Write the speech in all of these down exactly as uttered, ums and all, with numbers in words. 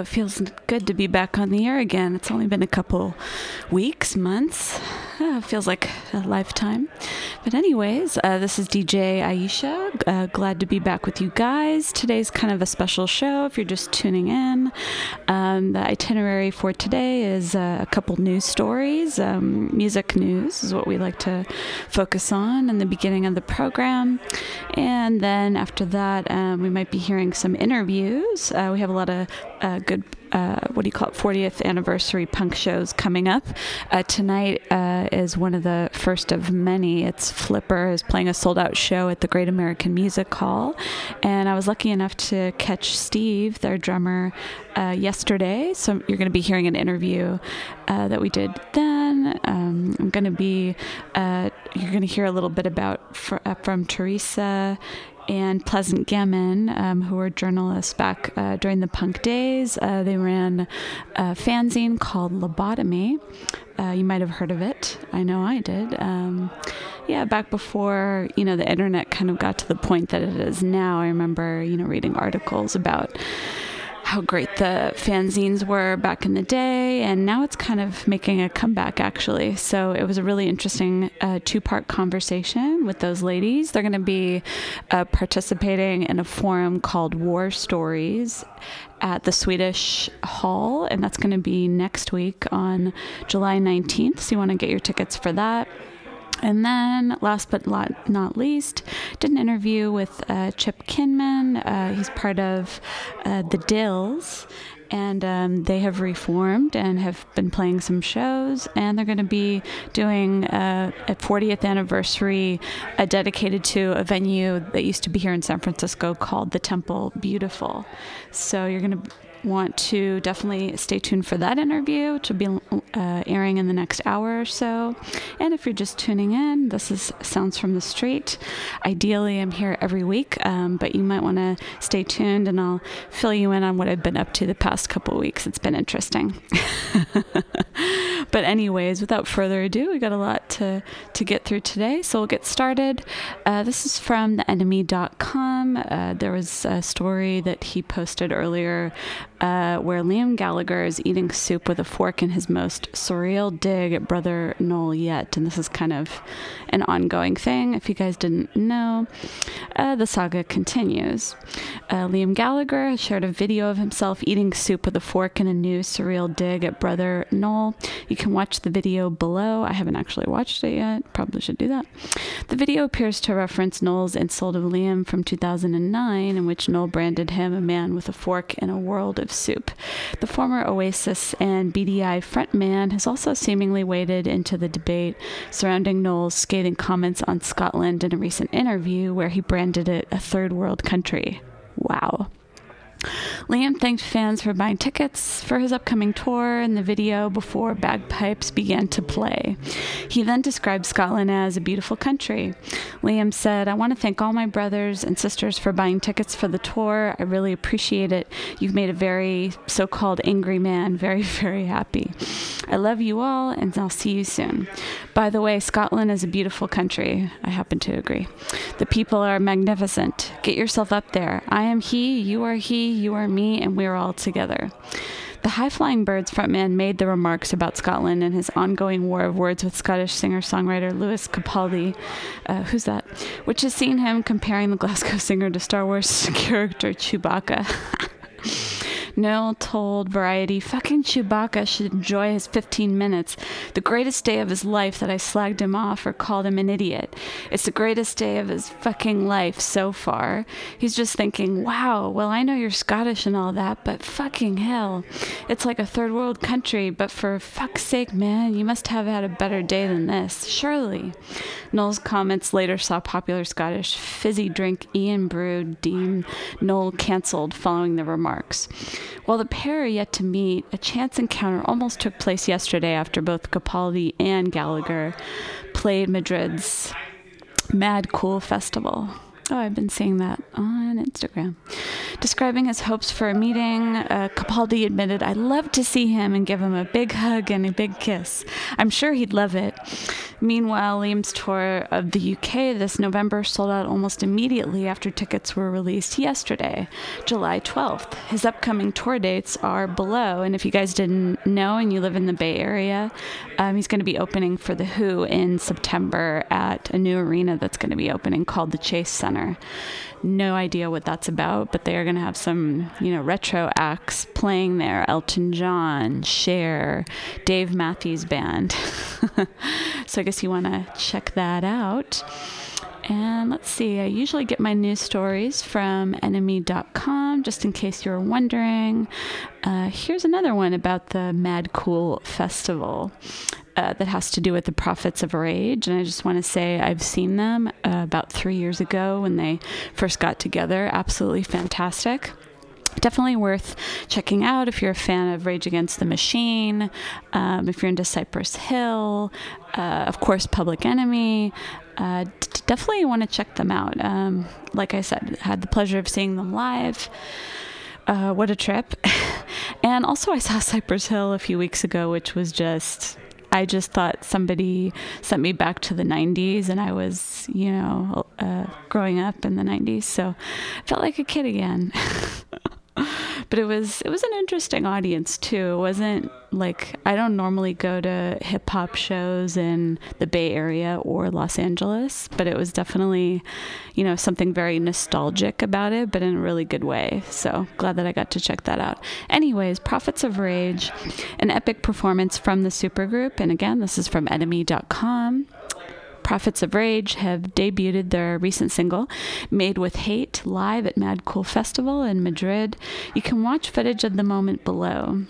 it feels good to be back on the air again. It's only been a couple weeks, months. Uh, feels like a lifetime. But anyways, uh, this is D J Aisha. Uh, glad to be back with you guys. Today's kind of a special show if you're just tuning in. Um, the itinerary for today is uh, a couple news stories. Um, music news is what we like to focus on in the beginning of the program. And then after that, um, we might be hearing some interviews. Uh, we have a lot of uh, good Uh, what do you call it, fortieth anniversary punk shows coming up. Uh, tonight uh, is one of the first of many. It's Flipper is playing a sold-out show at the Great American Music Hall. And I was lucky enough to catch Steve, their drummer, uh, yesterday. So you're going to be hearing an interview uh, that we did then. Um, I'm going to be, uh, you're going to hear a little bit about fr- uh, from Teresa and Pleasant Gehman, um, who were journalists back uh, during the punk days. Uh, they ran a fanzine called Lobotomy. Uh, you might have heard of it. I know I did. Um, yeah, back before, you know, the internet kind of got to the point that it is now. I remember, you know, reading articles about how great the fanzines were back in the day, and now it's kind of making a comeback, actually. So it was a really interesting uh, two-part conversation with those ladies. They're going to be uh, participating in a forum called War Stories at the Swedish Hall, and that's going to be next week on July nineteenth, so you want to get your tickets for that. And then, last but not least, did an interview with uh, Chip Kinman. Uh, he's part of uh, The Dills, and um, they have reformed and have been playing some shows. And they're going to be doing uh, a fortieth anniversary uh, dedicated to a venue that used to be here in San Francisco called the Temple Beautiful. So you're going to want to definitely stay tuned for that interview, which will be uh, airing in the next hour or so. And if you're just tuning in, this is Sounds from the Street. Ideally, I'm here every week, um, but you might want to stay tuned, and I'll fill you in on what I've been up to the past couple weeks. It's been interesting. But anyways, without further ado, we got a lot to, to get through today, so we'll get started. Uh, this is from the enemy dot com. Uh, there was a story that he posted earlier Uh, where Liam Gallagher is eating soup with a fork in his most surreal dig at brother Noel yet. And this is kind of an ongoing thing. If you guys didn't know, uh, the saga continues. Uh, Liam Gallagher shared a video of himself eating soup with a fork in a new surreal dig at brother Noel. You can watch the video below. I haven't actually watched it yet. Probably should do that. The video appears to reference Noel's insult of Liam from two thousand nine, in which Noel branded him a man with a fork in a world of soup. The former Oasis and B D I frontman has also seemingly waded into the debate surrounding Noel's scathing comments on Scotland in a recent interview where he branded it a third world country. Wow. Liam thanked fans for buying tickets for his upcoming tour in the video before bagpipes began to play. He then described Scotland as a beautiful country. Liam said, "I want to thank all my brothers and sisters for buying tickets for the tour. I really appreciate it. You've made a very so-called angry man very, very happy. I love you all, and I'll see you soon. By the way, Scotland is a beautiful country. I happen to agree. The people are magnificent. Get yourself up there. I am he, you are he, you are me, and we're all together." The High Flying Birds frontman made the remarks about Scotland in his ongoing war of words with Scottish singer-songwriter Lewis Capaldi, uh, who's that, which has seen him comparing the Glasgow singer to Star Wars character Chewbacca. Noel told Variety, "Fucking Chewbacca should enjoy his fifteen minutes. The greatest day of his life that I slagged him off or called him an idiot. It's the greatest day of his fucking life so far. He's just thinking, wow, well, I know you're Scottish and all that, but fucking hell. It's like a third world country, but for fuck's sake, man, you must have had a better day than this, surely." Noel's comments later saw popular Scottish fizzy drink Ian Brewed deem Noel cancelled following the remarks. While the pair are yet to meet, a chance encounter almost took place yesterday after both Capaldi and Gallagher played Madrid's Mad Cool Festival. Oh, I've been seeing that on Instagram. Describing his hopes for a meeting, uh, Capaldi admitted, "I'd love to see him and give him a big hug and a big kiss. I'm sure he'd love it." Meanwhile, Liam's tour of the U K this November sold out almost immediately after tickets were released yesterday, July twelfth. His upcoming tour dates are below, and if you guys didn't know and you live in the Bay Area, um, he's going to be opening for The Who in September at a new arena that's going to be opening called the Chase Center. No idea what that's about, but they are going to have some, you know, retro acts playing there. Elton John, Cher, Dave Matthews Band. So I guess you want to check that out. And let's see, I usually get my news stories from enemy dot com, just in case you're wondering. Uh, here's another one about the Mad Cool Festival. Uh, that has to do with the Prophets of Rage, and I just want to say I've seen them uh, about three years ago when they first got together. Absolutely fantastic. Definitely worth checking out if you're a fan of Rage Against the Machine, um, if you're into Cypress Hill, uh, of course Public Enemy. Uh, d- definitely want to check them out. Um, like I said, had the pleasure of seeing them live. Uh, what a trip. And also I saw Cypress Hill a few weeks ago, which was just... I just thought somebody sent me back to the nineties, and I was, you know, uh, growing up in the nineties, so I felt like a kid again. But it was it was an interesting audience, too. It wasn't like, I don't normally go to hip-hop shows in the Bay Area or Los Angeles, but it was definitely, you know, something very nostalgic about it, but in a really good way. So glad that I got to check that out. Anyways, Prophets of Rage, an epic performance from the supergroup. And again, this is from enemy dot com. Prophets of Rage have debuted their recent single, Made with Hate, live at Mad Cool Festival in Madrid. You can watch footage of the moment below.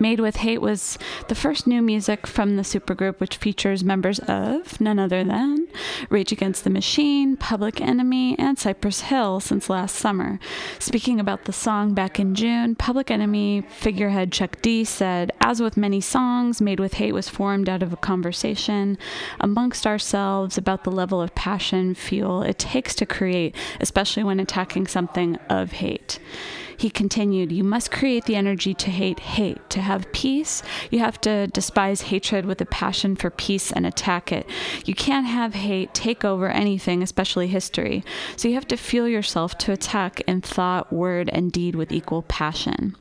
Made with Hate was the first new music from the supergroup, which features members of none other than Rage Against the Machine, Public Enemy, and Cypress Hill since last summer. Speaking about the song back in June, Public Enemy figurehead Chuck D said, "As with many songs, Made with Hate was formed out of a conversation amongst ourselves about the level of passion, fuel it takes to create, especially when attacking something of hate." He continued, "You must create the energy to hate hate. To have peace, you have to despise hatred with a passion for peace and attack it. You can't have hate take over anything, especially history. So you have to fuel yourself to attack in thought, word, and deed with equal passion."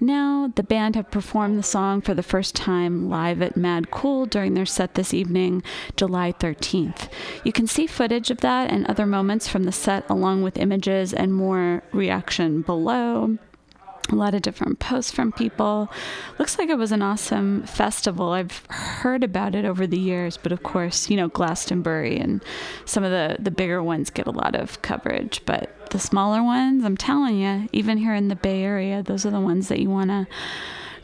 Now, the band have performed the song for the first time live at Mad Cool during their set this evening, July thirteenth. You can see footage of that and other moments from the set along with images and more reaction below. A lot of different posts from people. Looks like it was an awesome festival. I've heard about it over the years, but of course, you know, Glastonbury and some of the, the bigger ones get a lot of coverage, but the smaller ones, I'm telling you, even here in the Bay Area, those are the ones that you want to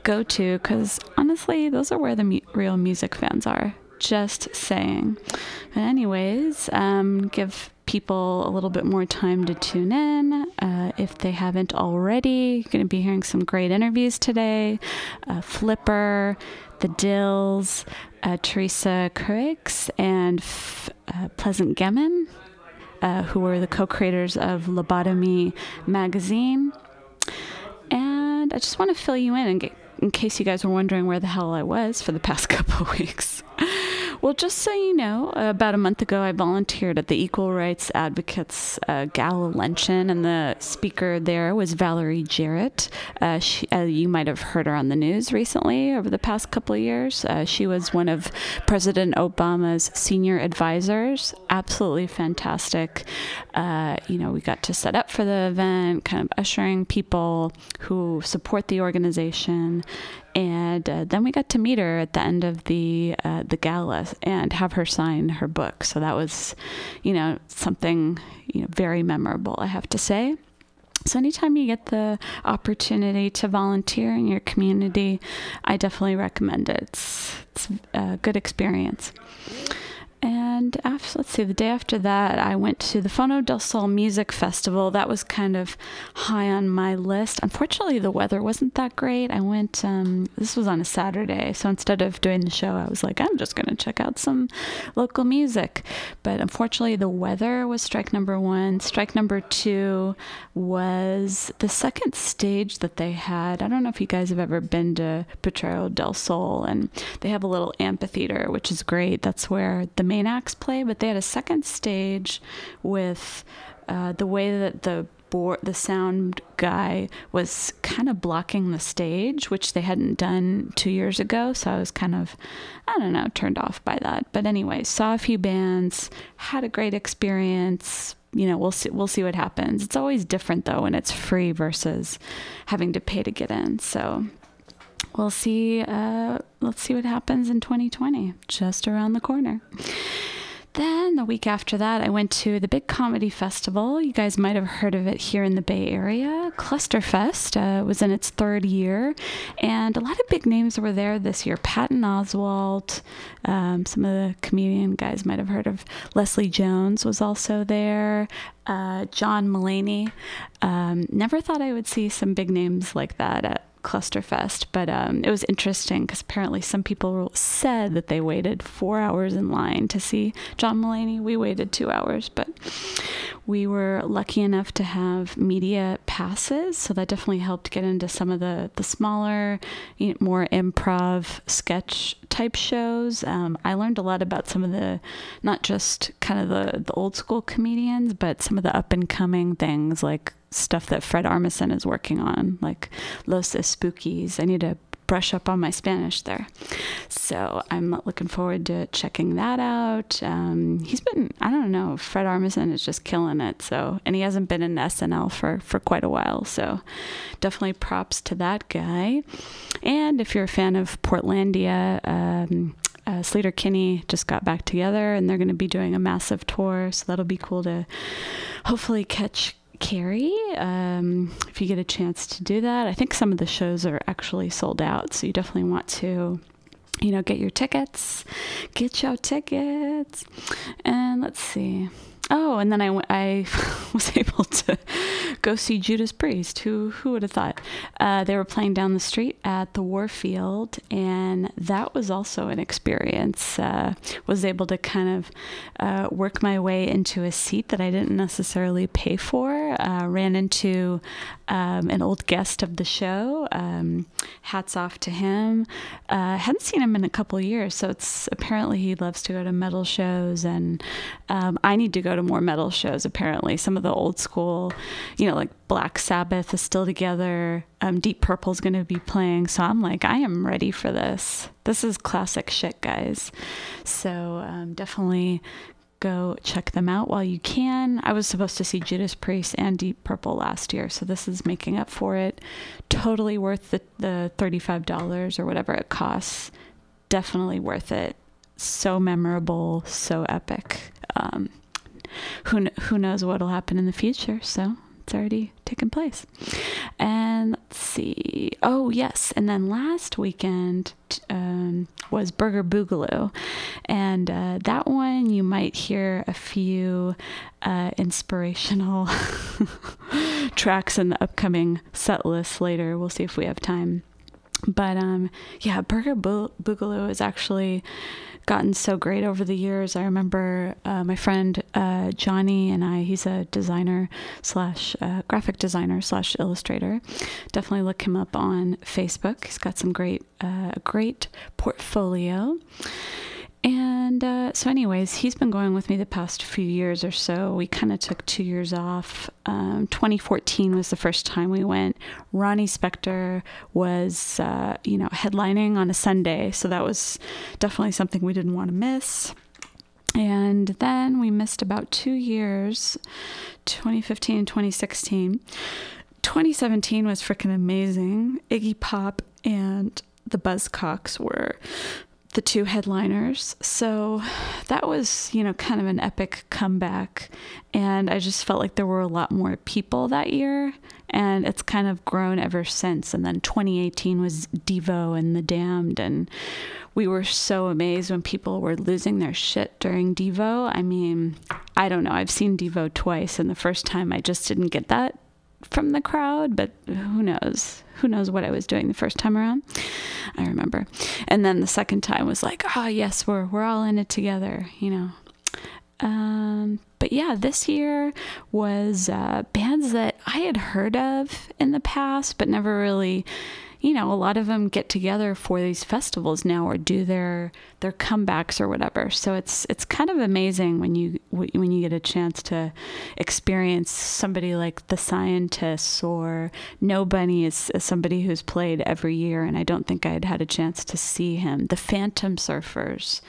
go to, because honestly, those are where the mu- real music fans are. Just saying. But anyways, um, give people a little bit more time to tune in uh, if they haven't already. You're going to be hearing some great interviews today. Uh, Flipper, The Dills, uh, Teresa and F- uh, Pleasant Gehman, uh, who were the co-creators of Lobotomy magazine. And I just want to fill you in and get, in case you guys were wondering where the hell I was for the past couple of weeks. Well, just so you know, about a month ago, I volunteered at the Equal Rights Advocates uh, Gala Luncheon, and the speaker there was Valerie Jarrett. Uh, she, uh, you might have heard her on the news recently over the past couple of years. Uh, she was one of President Obama's senior advisors. Absolutely fantastic. Uh, you know, we got to set up for the event, kind of ushering people who support the organization. And uh, then we got to meet her at the end of the uh, the gala and have her sign her book. So that was, you know, something, you know, very memorable, I have to say. So anytime you get the opportunity to volunteer in your community, I definitely recommend it. It's, it's a good experience. And after, let's see, the day after that, I went to the Fono del Sol Music Festival. That was kind of high on my list. Unfortunately, the weather wasn't that great. I went, um, this was on a Saturday, so instead of doing the show, I was like, I'm just going to check out some local music. But unfortunately, the weather was strike number one. Strike number two was the second stage that they had. I don't know if you guys have ever been to Potrero del Sol, and they have a little amphitheater, which is great. That's where the main acts play, but they had a second stage with uh, the way that the board, the sound guy was kind of blocking the stage, which they hadn't done two years ago. So I was kind of, I don't know, turned off by that. But anyway, saw a few bands, had a great experience. You know, we'll see, we'll see what happens. It's always different though when it's free versus having to pay to get in. So we'll see, uh, let's see what happens in twenty twenty, just around the corner. Then the week after that, I went to the big comedy festival. You guys might have heard of it here in the Bay Area. Clusterfest uh, was in its third year, and a lot of big names were there this year. Patton Oswalt, um, some of the comedian guys might have heard of. Leslie Jones was also there. Uh, John Mulaney. Um, never thought I would see some big names like that at Clusterfest, but um, it was interesting because apparently some people said that they waited four hours in line to see John Mulaney. We waited two hours, but we were lucky enough to have media passes, so that definitely helped get into some of the, the smaller, you know, more improv sketch type shows. Um, I learned a lot about some of the, not just kind of the, the old school comedians, but some of the up and coming things like stuff that Fred Armisen is working on, like Los Espookies. I need to brush up on my Spanish there. So I'm looking forward to checking that out. Um, he's been, I don't know, Fred Armisen is just killing it. So, and he hasn't been in S N L for, for quite a while. So definitely props to that guy. And if you're a fan of Portlandia, um, Uh, Sleater Kinney just got back together and they're going to be doing a massive tour. So that'll be cool to hopefully catch Carrie um, if you get a chance to do that. I think some of the shows are actually sold out. So you definitely want to, you know, get your tickets, get your tickets. And let's see. Oh, and then I, I was able to go see Judas Priest. Who who would have thought? Uh, they were playing down the street at the Warfield, and that was also an experience. Uh, was able to kind of uh, work my way into a seat that I didn't necessarily pay for. Uh, ran into um, an old guest of the show. Um, hats off to him. Uh, hadn't seen him in a couple of years, so it's apparently he loves to go to metal shows, and um, I need to go to more metal shows. Apparently some of the old school, you know, like Black Sabbath is still together. Um, Deep Purple is going to be playing. So I'm like, I am ready for this. This is classic shit, guys. So um, definitely go check them out while you can. I was supposed to see Judas Priest and Deep Purple last year, so this is making up for it. Totally worth the, the thirty-five dollars or whatever it costs. Definitely worth it. So memorable, so epic. Um, Who who knows what'll happen in the future? So it's already taken place. And let's see. Oh yes, and then last weekend um, was Burger Boogaloo, and uh, that one you might hear a few uh, inspirational tracks in the upcoming set list later. We'll see if we have time. But um, yeah, Burger Bo- Boogaloo is actually gotten so great over the years. I remember uh, my friend uh, Johnny and I, he's a designer slash uh, graphic designer slash illustrator. Definitely look him up on Facebook. He's got some great, uh, a great portfolio. And uh, so anyways, he's been going with me the past few years or so. We kind of took two years off. Um, twenty fourteen was the first time we went. Ronnie Spector was, uh, you know, headlining on a Sunday. So that was definitely something we didn't want to miss. And then we missed about two years, twenty fifteen and twenty sixteen. twenty seventeen was freaking amazing. Iggy Pop and the Buzzcocks were... the two headliners. So that was, you know, kind of an epic comeback. And I just felt like there were a lot more people that year. And it's kind of grown ever since. And then twenty eighteen was Devo and The Damned. And we were so amazed when people were losing their shit during Devo. I mean, I don't know. I've seen Devo twice. And the first time I just didn't get that from the crowd, but who knows? Who knows what I was doing the first time around? I remember. And then the second time was like, oh, yes, we're we're all in it together, you know. Um, but yeah, this year was uh, bands that I had heard of in the past, but never really, you know, a lot of them get together for these festivals now or do their their comebacks or whatever. So it's it's kind of amazing when you when you get a chance to experience somebody like The Scientists or No Bunny is, is somebody who's played every year, and I don't think I had had a chance to see him. The Phantom Surfers,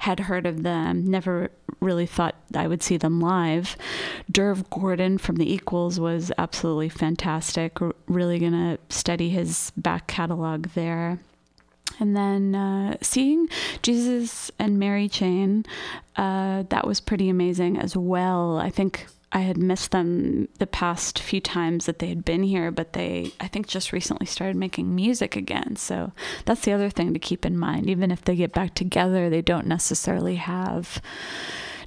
had heard of them, never really thought I would see them live. Derv Gordon from The Equals was absolutely fantastic. R- really going to study his back catalog there. And then uh, seeing Jesus and Mary Chain, uh, that was pretty amazing as well. I think I had missed them the past few times that they had been here, but they, I think, just recently started making music again. So that's the other thing to keep in mind. Even if they get back together, they don't necessarily have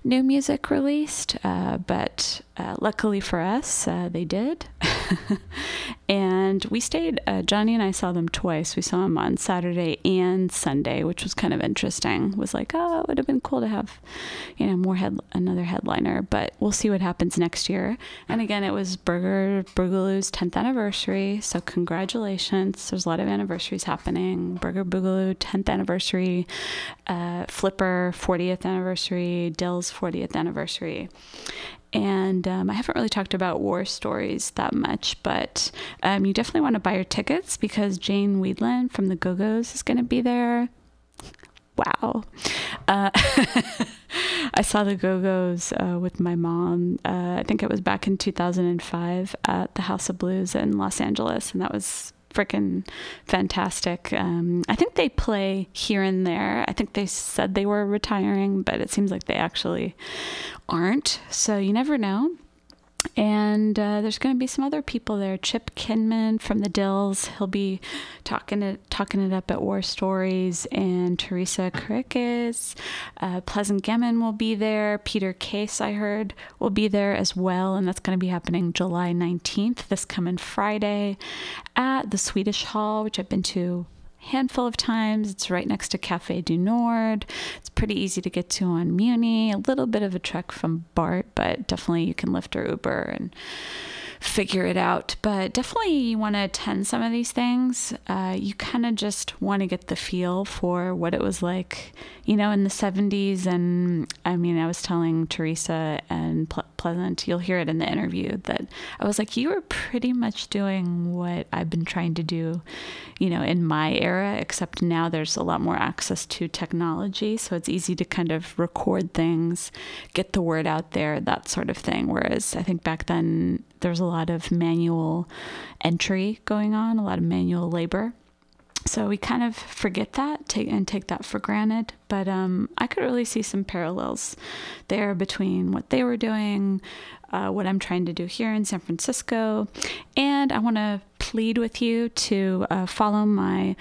new music released, uh, but uh, luckily for us, uh, they did. And we stayed, uh, Johnny and I saw them twice. We saw him on Saturday and Sunday, which was kind of interesting. It was like, oh, it would have been cool to have, you know, more head, another headliner, but we'll see what happens next year. And again, it was Burger Boogaloo's tenth anniversary, so congratulations. There's a lot of anniversaries happening. Burger Boogaloo tenth anniversary, uh, Flipper fortieth anniversary, Dills fortieth anniversary. And um, I haven't really talked about War Stories that much, but um, you definitely want to buy your tickets because Jane Weedland from the Go-Go's is going to be there. Wow. Uh, I saw the Go-Go's uh, with my mom. Uh, I think it was back in two thousand five at the House of Blues in Los Angeles, and that was freaking fantastic. Um, I think they play here and there. I think they said they were retiring, but it seems like they actually aren't. So you never know. And uh, there's going to be some other people there. Chip Kinman from The Dills. He'll be talking it, talking it up at War Stories. And Teresa Crickets. Uh, Pleasant Gehman will be there. Peter Case, I heard, will be there as well. And that's going to be happening July nineteenth, this coming Friday, at the Swedish Hall, which I've been to a handful of times. It's right next to Cafe du Nord. It's pretty easy to get to on Muni. A little bit of a trek from BART, but definitely you can Lyft or Uber and figure it out. But definitely you want to attend some of these things. Uh, you kind of just want to get the feel for what it was like, you know, in the seventies. And I mean, I was telling Teresa and Ple- Pleasant, you'll hear it in the interview, that I was like, you were pretty much doing what I've been trying to do, you know, in my era, except now there's a lot more access to technology. So it's easy to kind of record things, get the word out there, that sort of thing. Whereas I think back then, there's a lot of manual entry going on, a lot of manual labor. So we kind of forget that take, and take that for granted. But um, I could really see some parallels there between what they were doing, uh, what I'm trying to do here in San Francisco. And I want to plead with you to uh, follow my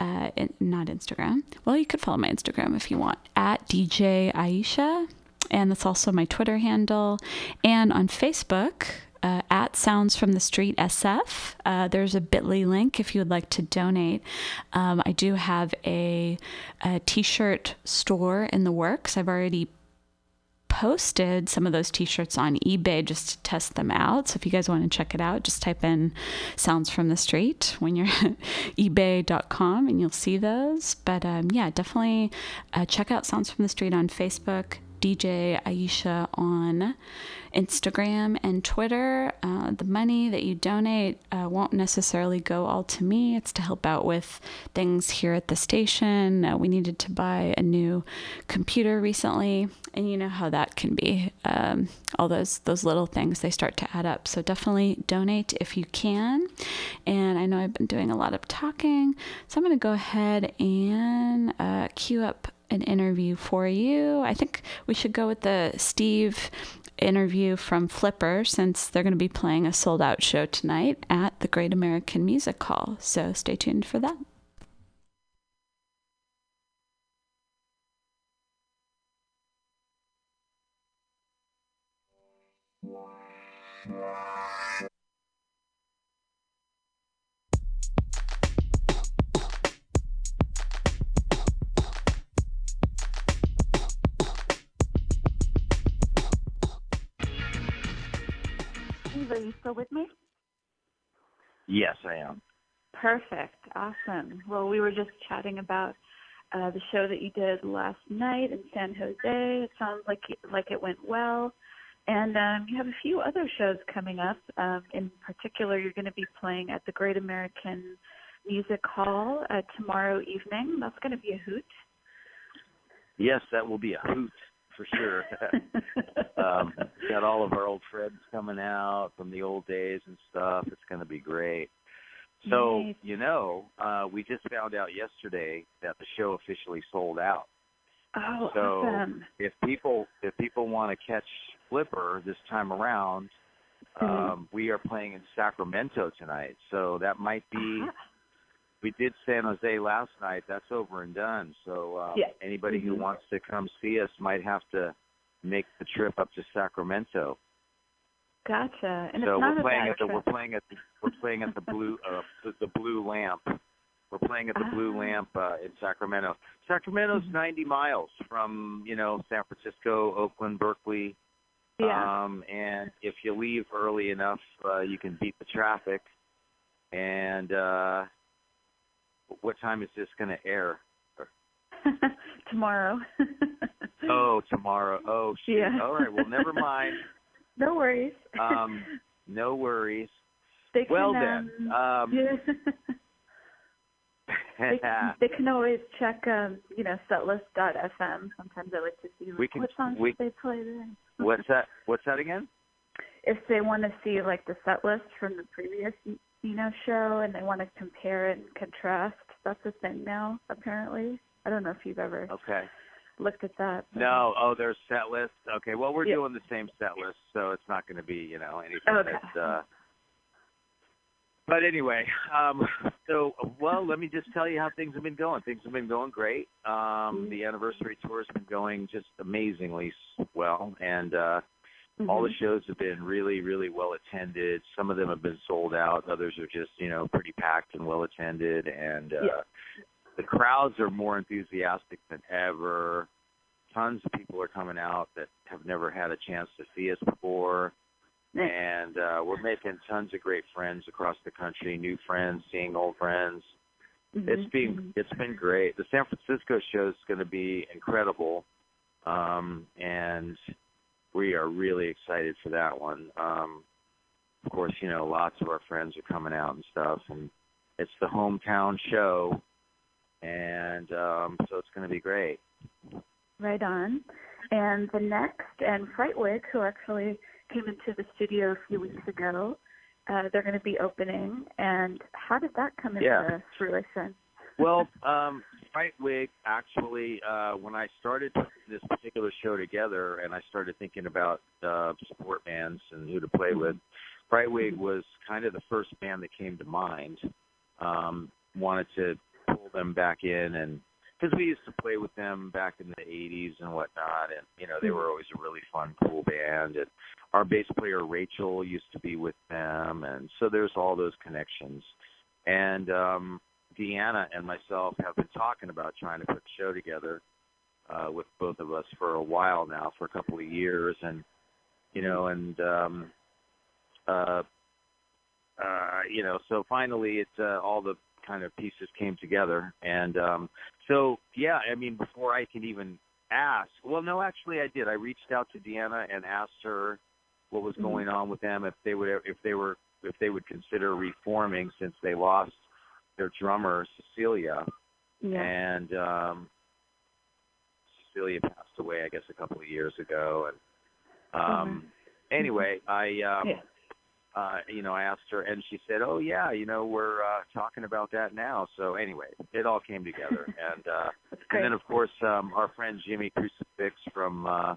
uh, in, not Instagram. Well, you could follow my Instagram if you want, at D J Aisha. And that's also my Twitter handle. And on Facebook, Uh, at Sounds from the Street S F. Uh, there's a bit dot l y link if you would like to donate. Um, I do have a, a t-shirt store in the works. I've already posted some of those t-shirts on eBay just to test them out. So if you guys want to check it out, just type in Sounds from the Street when you're at ebay dot com and you'll see those. But um, yeah, definitely uh, check out Sounds from the Street on Facebook, D J Aisha on Instagram and Twitter. Uh, the money that you donate uh, won't necessarily go all to me. It's to help out with things here at the station. Uh, we needed to buy a new computer recently, And you know how that can be. Um, all those those little things, they start to add up. So definitely donate if you can. And I know I've been doing a lot of talking, so I'm going to go ahead and uh, queue up an interview for you. I think we should go with the Steve interview from Flipper, since they're going to be playing a sold-out show tonight at the Great American Music Hall. So stay tuned for that. Are you still with me? Yes, I am. Perfect. Awesome. Well, we were just chatting about uh, the show that you did last night in San Jose. It sounds like it, like it went well. And um, you have a few other shows coming up. Um, in particular, you're going to be playing at the Great American Music Hall uh, tomorrow evening. That's going to be a hoot. Yes, that will be a hoot. For sure. um, got all of our old friends coming out from the old days and stuff. It's going to be great. So, nice. you know, uh, we just found out yesterday that the show officially sold out. Oh, so awesome. if people if people want to catch Flipper this time around, um, mm-hmm. we are playing in Sacramento tonight. So that might be uh-huh. We did San Jose last night. That's over and done. So um, yeah. anybody mm-hmm. who wants to come see us might have to make the trip up to Sacramento. Gotcha. And so it's not we're, playing at the, we're playing at the we're playing at the blue uh, the, the blue lamp. We're playing at the ah. blue lamp uh, in Sacramento. Sacramento's mm-hmm. ninety miles from you know San Francisco, Oakland, Berkeley. Yeah. Um, and if you leave early enough, uh, you can beat the traffic. And uh, what time is this going to air? Tomorrow. Oh, tomorrow. Oh, shit. Yeah. All right. Well, never mind. No worries. Um, no worries. They can, well, then. Um, they, they can always check, um, you know, setlist dot f m. Sometimes I like to see like, can, what songs we, they play there. What's that? What's that again? If they want to see, like, the set list from the previous you know, show, and they want to compare it and contrast. That's a thing now, apparently. I don't know if you've ever okay. looked at that. But. No. Oh, there's set lists. Okay. Well, we're yeah. doing the same set list, so it's not going to be, you know, anything okay. that's... Uh... But anyway, um, so, well, let me just tell you how things have been going. Things have been going great. Um, mm-hmm. The anniversary tour has been going just amazingly well, and... Uh, Mm-hmm. all the shows have been really, really well attended. Some of them have been sold out. Others are just, you know, pretty packed and well attended. And uh, yeah. the crowds are more enthusiastic than ever. Tons of people are coming out that have never had a chance to see us before. Nice. And uh, we're making tons of great friends across the country, new friends, seeing old friends. Mm-hmm. It's been, mm-hmm. it's been great. The San Francisco show is going to be incredible. Um, and... We are really excited for that one. Um, of course, you know, lots of our friends are coming out and stuff, and it's the hometown show, and um, so it's going to be great. Right on. And the next, and Frightwig, who actually came into the studio a few weeks ago, uh, they're going to be opening, and how did that come into yeah. fruition? Well, um, Frightwig, actually, uh, when I started putting this particular show together and I started thinking about uh, support bands and who to play with, Frightwig was kind of the first band that came to mind. Um, wanted to pull them back in, and because we used to play with them back in the eighties and whatnot, and, you know, they were always a really fun, cool band. And our bass player, Rachel, used to be with them, and so there's all those connections. And... Um, Deanna and myself have been talking about trying to put the show together uh, with both of us for a while now, for a couple of years, and you know, and um, uh, uh, you know, so finally, it's uh, all the kind of pieces came together, and um, so yeah, I mean, before I can even ask, well, no, actually, I did. I reached out to Deanna and asked her what was going on with them, if they would, if they were, if they would consider reforming since they lost their drummer Cecilia, yeah. and um, Celia passed away, I guess, a couple of years ago. And um, mm-hmm. anyway, I, um, yeah. uh, you know, I asked her, and she said, "Oh yeah, you know, we're uh, talking about that now." So anyway, it all came together, and uh, and then of course um, our friend Jimmy Crucifix from uh,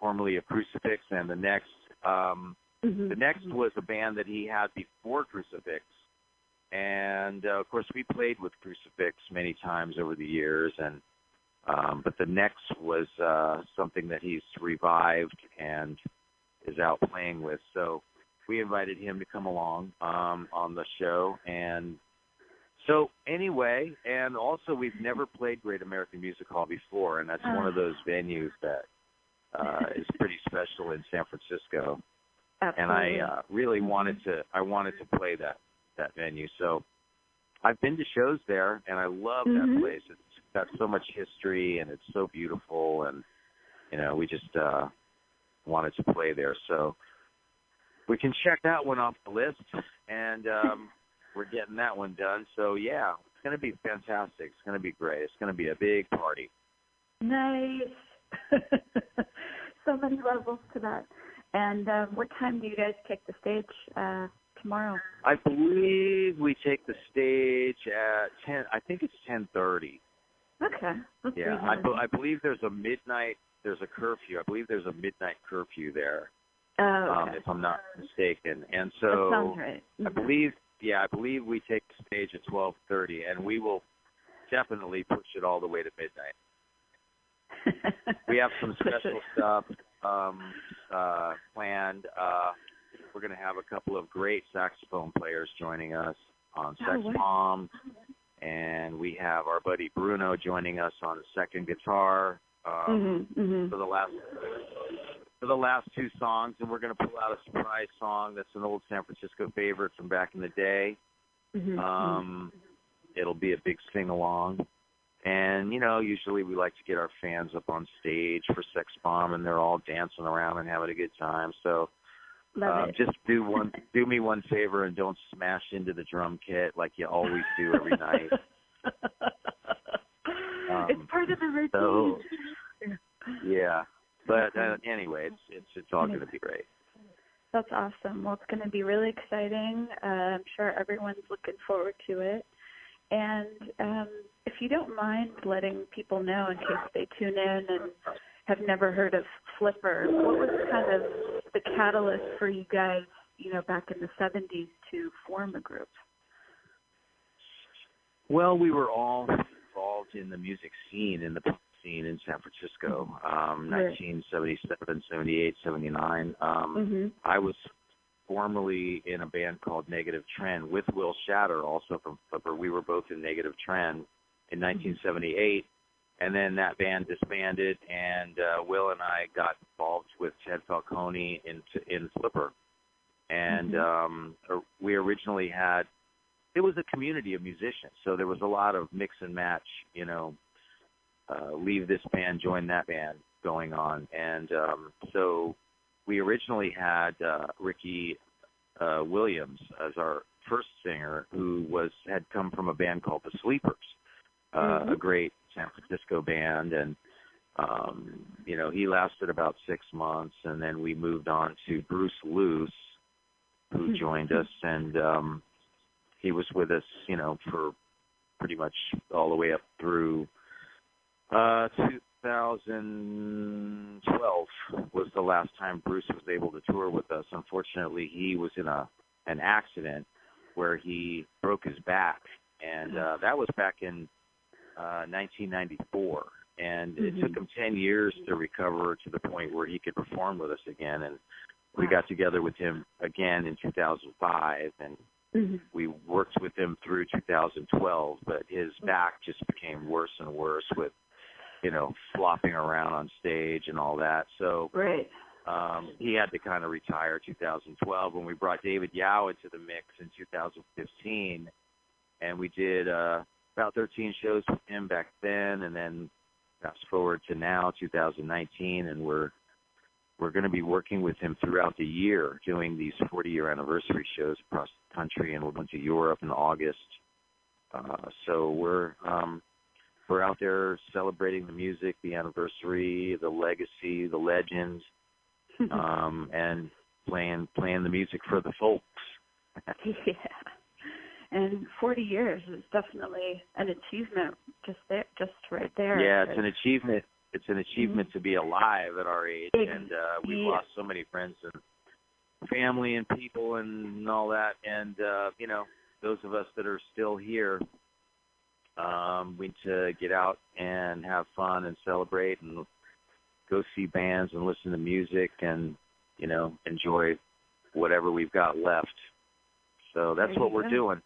formerly of Crucifix, and the next um, mm-hmm. the next mm-hmm. was a band that he had before Crucifix. And, uh, of course, we played with Crucifix many times over the years, and um, but the next was uh, something that he's revived and is out playing with. So we invited him to come along um, on the show. And so anyway, and also we've never played Great American Music Hall before, and that's uh. one of those venues that uh, is pretty special in San Francisco. Absolutely. And I uh, really wanted to I wanted to play that. that venue. So I've been to shows there, and I love mm-hmm. that place. It's got so much history, and it's so beautiful, and, you know, we just uh, wanted to play there. So we can check that one off the list, and um, we're getting that one done. So, yeah, it's going to be fantastic. It's going to be great. It's going to be a big party. Nice. So many levels to that. And uh, what time do you guys take the stage uh tomorrow? I believe we take the stage at ten. I think it's ten thirty. Okay. That's yeah, I, be, I believe there's a midnight. There's a curfew. I believe there's a midnight curfew there, oh, okay. um, if I'm not mistaken. And so that sounds right. Mm-hmm. I believe, yeah, I believe we take the stage at twelve thirty, and we will definitely push it all the way to midnight. We have some special stuff um, uh, planned. Uh, We're going to have a couple of great saxophone players joining us on Sex oh, wow. Bomb, and we have our buddy Bruno joining us on second guitar um, mm-hmm, mm-hmm. for the last for the last two songs. And we're going to pull out a surprise song that's an old San Francisco favorite from back in the day. Mm-hmm, um, mm-hmm. It'll be a big sing along, and you know, usually we like to get our fans up on stage for Sex Bomb, and they're all dancing around and having a good time. So. Uh, just do one, do me one favor and don't smash into the drum kit like you always do every night. Um, it's part of the routine. So, yeah, but uh, anyway, it's it's it's all going to be great. That's awesome. Well, it's going to be really exciting. Uh, I'm sure everyone's looking forward to it. And um, if you don't mind letting people know in case they tune in and have never heard of Flipper, what was kind of the catalyst for you guys, you know, back in the seventies to form a group? Well, we were all involved in the music scene, in the punk scene in San Francisco, um, right. nineteen seventy-seven, seventy-eight, seventy-nine. Um, mm-hmm. I was formerly in a band called Negative Trend with Will Shatter, also from Flipper. We were both in Negative Trend in nineteen seventy-eight. And then that band disbanded, and uh, Will and I got involved with Ted Falcone in in Flipper. And mm-hmm. um, we originally had, it was a community of musicians, so there was a lot of mix and match, you know, uh, leave this band, join that band going on. And um, so we originally had uh, Ricky uh, Williams as our first singer, who was had come from a band called The Sleepers, uh, mm-hmm. a great San Francisco band, and um, you know, he lasted about six months, and then we moved on to Bruce Luce, who joined us, and um, he was with us, you know, for pretty much all the way up through uh, two thousand twelve was the last time Bruce was able to tour with us. Unfortunately, he was in a an accident where he broke his back, and uh, that was back in Uh, nineteen ninety-four, and mm-hmm. it took him ten years to recover to the point where he could perform with us again, and we wow. got together with him again in two thousand five, and mm-hmm. we worked with him through two thousand twelve, but his back just became worse and worse with, you know, flopping around on stage and all that, so right. um, he had to kind of retire two thousand twelve when we brought David Yao into the mix in two thousand fifteen, and we did uh about thirteen shows with him back then, and then fast forward to now, two thousand nineteen, and we're we're going to be working with him throughout the year, doing these forty-year anniversary shows across the country, and we'll go to Europe in August. Uh, so we're um, We're out there celebrating the music, the anniversary, the legacy, the legends, um, and playing playing the music for the folks. Yeah. And forty years is definitely an achievement just there, just right there. Yeah, it's an achievement. It's an achievement mm-hmm. to be alive at our age, and uh, we've yeah. lost so many friends and family and people and all that. And, uh, you know, those of us that are still here, um, we need to get out and have fun and celebrate and go see bands and listen to music and, you know, enjoy whatever we've got left. So that's what we're go. doing.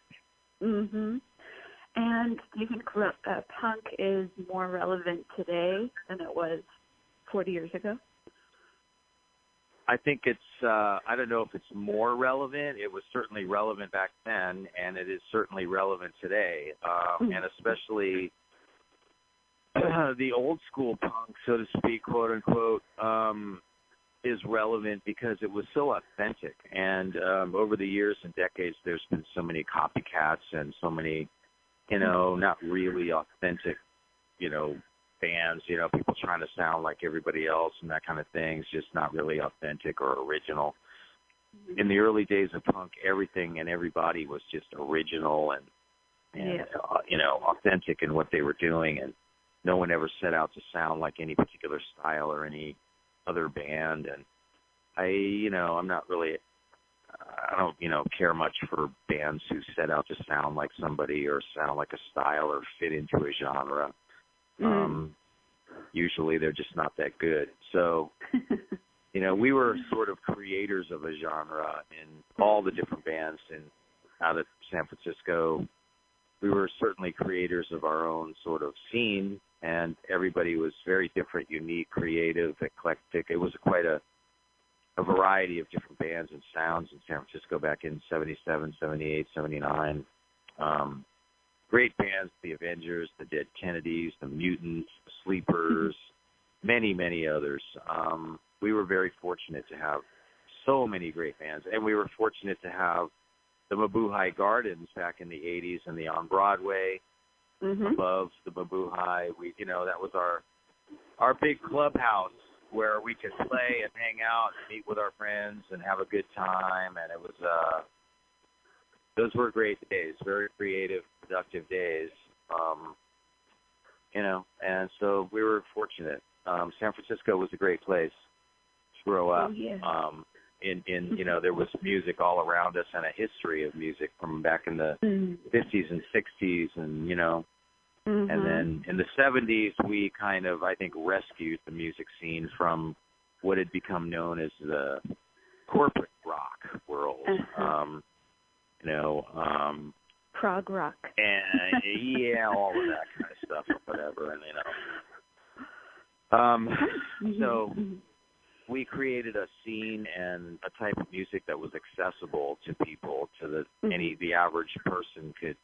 Mm-hmm. And do you think uh, punk is more relevant today than it was forty years ago? I think it's, uh, I don't know if it's more relevant. It was certainly relevant back then, and it is certainly relevant today. Um, mm-hmm. And especially uh, the old school punk, so to speak, quote unquote, um, is relevant because it was so authentic. And um, over the years and decades, there's been so many copycats and so many, you know, not really authentic, you know, bands, you know, people trying to sound like everybody else and that kind of thing is just not really authentic or original. Mm-hmm. In the early days of punk, everything and everybody was just original and, and yeah. uh, you know, authentic in what they were doing. And no one ever set out to sound like any particular style or any other band. And I, you know, I'm not really... I don't, you know, care much for bands who set out to sound like somebody or sound like a style or fit into a genre. Mm. Um, usually they're just not that good. So, you know, we were sort of creators of a genre in all the different bands in, out of San Francisco. We were certainly creators of our own sort of scene, and everybody was very different, unique, creative, eclectic. It was quite a a variety of different bands and sounds in San Francisco back in seventy-seven, seventy-eight, seventy-nine. Um, great bands, the Avengers, the Dead Kennedys, the Mutants, the Sleepers, many, many others. Um, we were very fortunate to have so many great bands, and we were fortunate to have the Mabuhay Gardens back in the eighties and the On-Broadway mm-hmm. above the Mabuhay. We, you know, that was our our big clubhouse where we could play and hang out and meet with our friends and have a good time. And it was, uh, those were great days, very creative, productive days, um, you know, and so we were fortunate. Um, San Francisco was a great place to grow up. Oh, yeah. um, in, in, you know, there was music all around us and a history of music from back in the mm. fifties and sixties and, you know, mm-hmm. And then in the seventies, we kind of, I think, rescued the music scene from what had become known as the corporate rock world. Uh-huh. Um, you know, um, prog rock. And yeah, all of that kind of stuff or whatever. And, you know, um, so we created a scene and a type of music that was accessible to people, to the mm-hmm. any the average person could,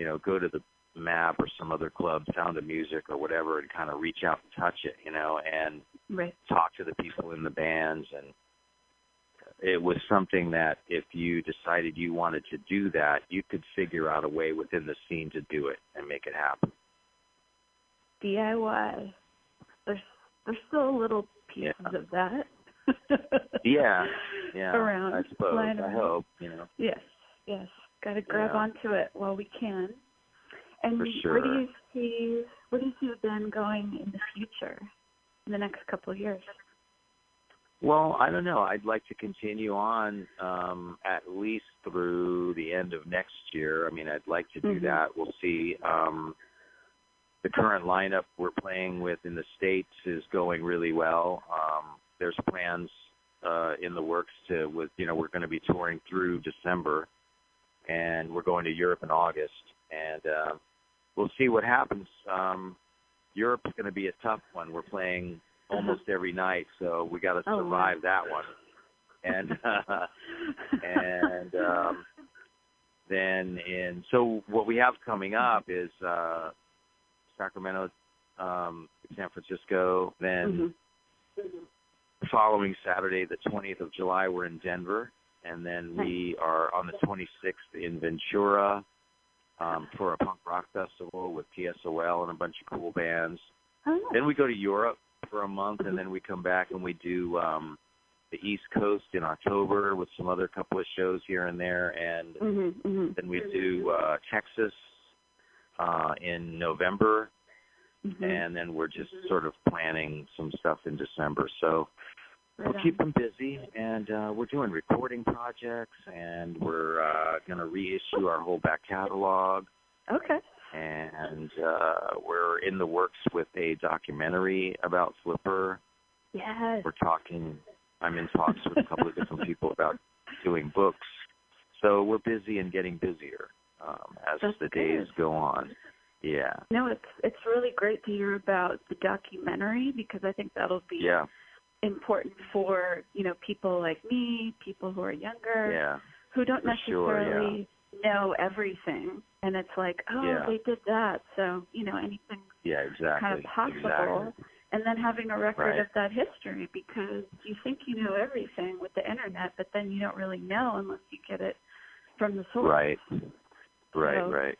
you know, go to the Map or some other club, Sound of Music or whatever, and kind of reach out and touch it, you know, and right. talk to the people in the bands. And it was something that if you decided you wanted to do that, you could figure out a way within the scene to do it and make it happen. D I Y. There's there's still little pieces yeah. of that. yeah, yeah. Around, I suppose. I around. hope you know. Yes, yes. Got to grab yeah. onto it while we can. And For sure. where do you see where do you see them going in the future, in the next couple of years? Well, I don't know. I'd like to continue on um, at least through the end of next year. I mean, I'd like to do mm-hmm. that. We'll see. Um, the current lineup we're playing with in the States is going really well. Um, there's plans uh, in the works to, with you know, we're going to be touring through December, and we're going to Europe in August, and uh, we'll see what happens. Um, Europe's going to be a tough one. We're playing almost every night, so we got to oh, survive wow. that one. And uh, and um, then in so what we have coming up is uh, Sacramento, um, San Francisco. Then mm-hmm. the following Saturday, the twentieth of July, we're in Denver, and then we are on the twenty-sixth in Ventura. um, for a punk rock festival with T S O L and a bunch of cool bands. Oh. Then we go to Europe for a month, and then we come back and we do um, the East Coast in October with some other couple of shows here and there. And mm-hmm, mm-hmm. then we do uh, Texas uh, in November. Mm-hmm. And then we're just mm-hmm. sort of planning some stuff in December. So right we'll on. keep them busy, and uh, we're doing recording projects, and we're uh, going to reissue our whole back catalog. Okay. And uh, we're in the works with a documentary about Flipper. Yes. We're talking, I'm in talks with a couple of different people about doing books. So we're busy and getting busier um, as That's the days good. go on. Yeah. No, it's it's really great to hear about the documentary, because I think that'll be yeah. important for, you know, people like me, people who are younger, yeah. who don't for necessarily sure, yeah. know everything. And it's like, oh, yeah. they did that. So, you know, anything yeah, exactly. kind of possible. Exactly. And then having a record right. of that history, because you think you know everything with the internet, but then you don't really know unless you get it from the source. Right, right, so, right.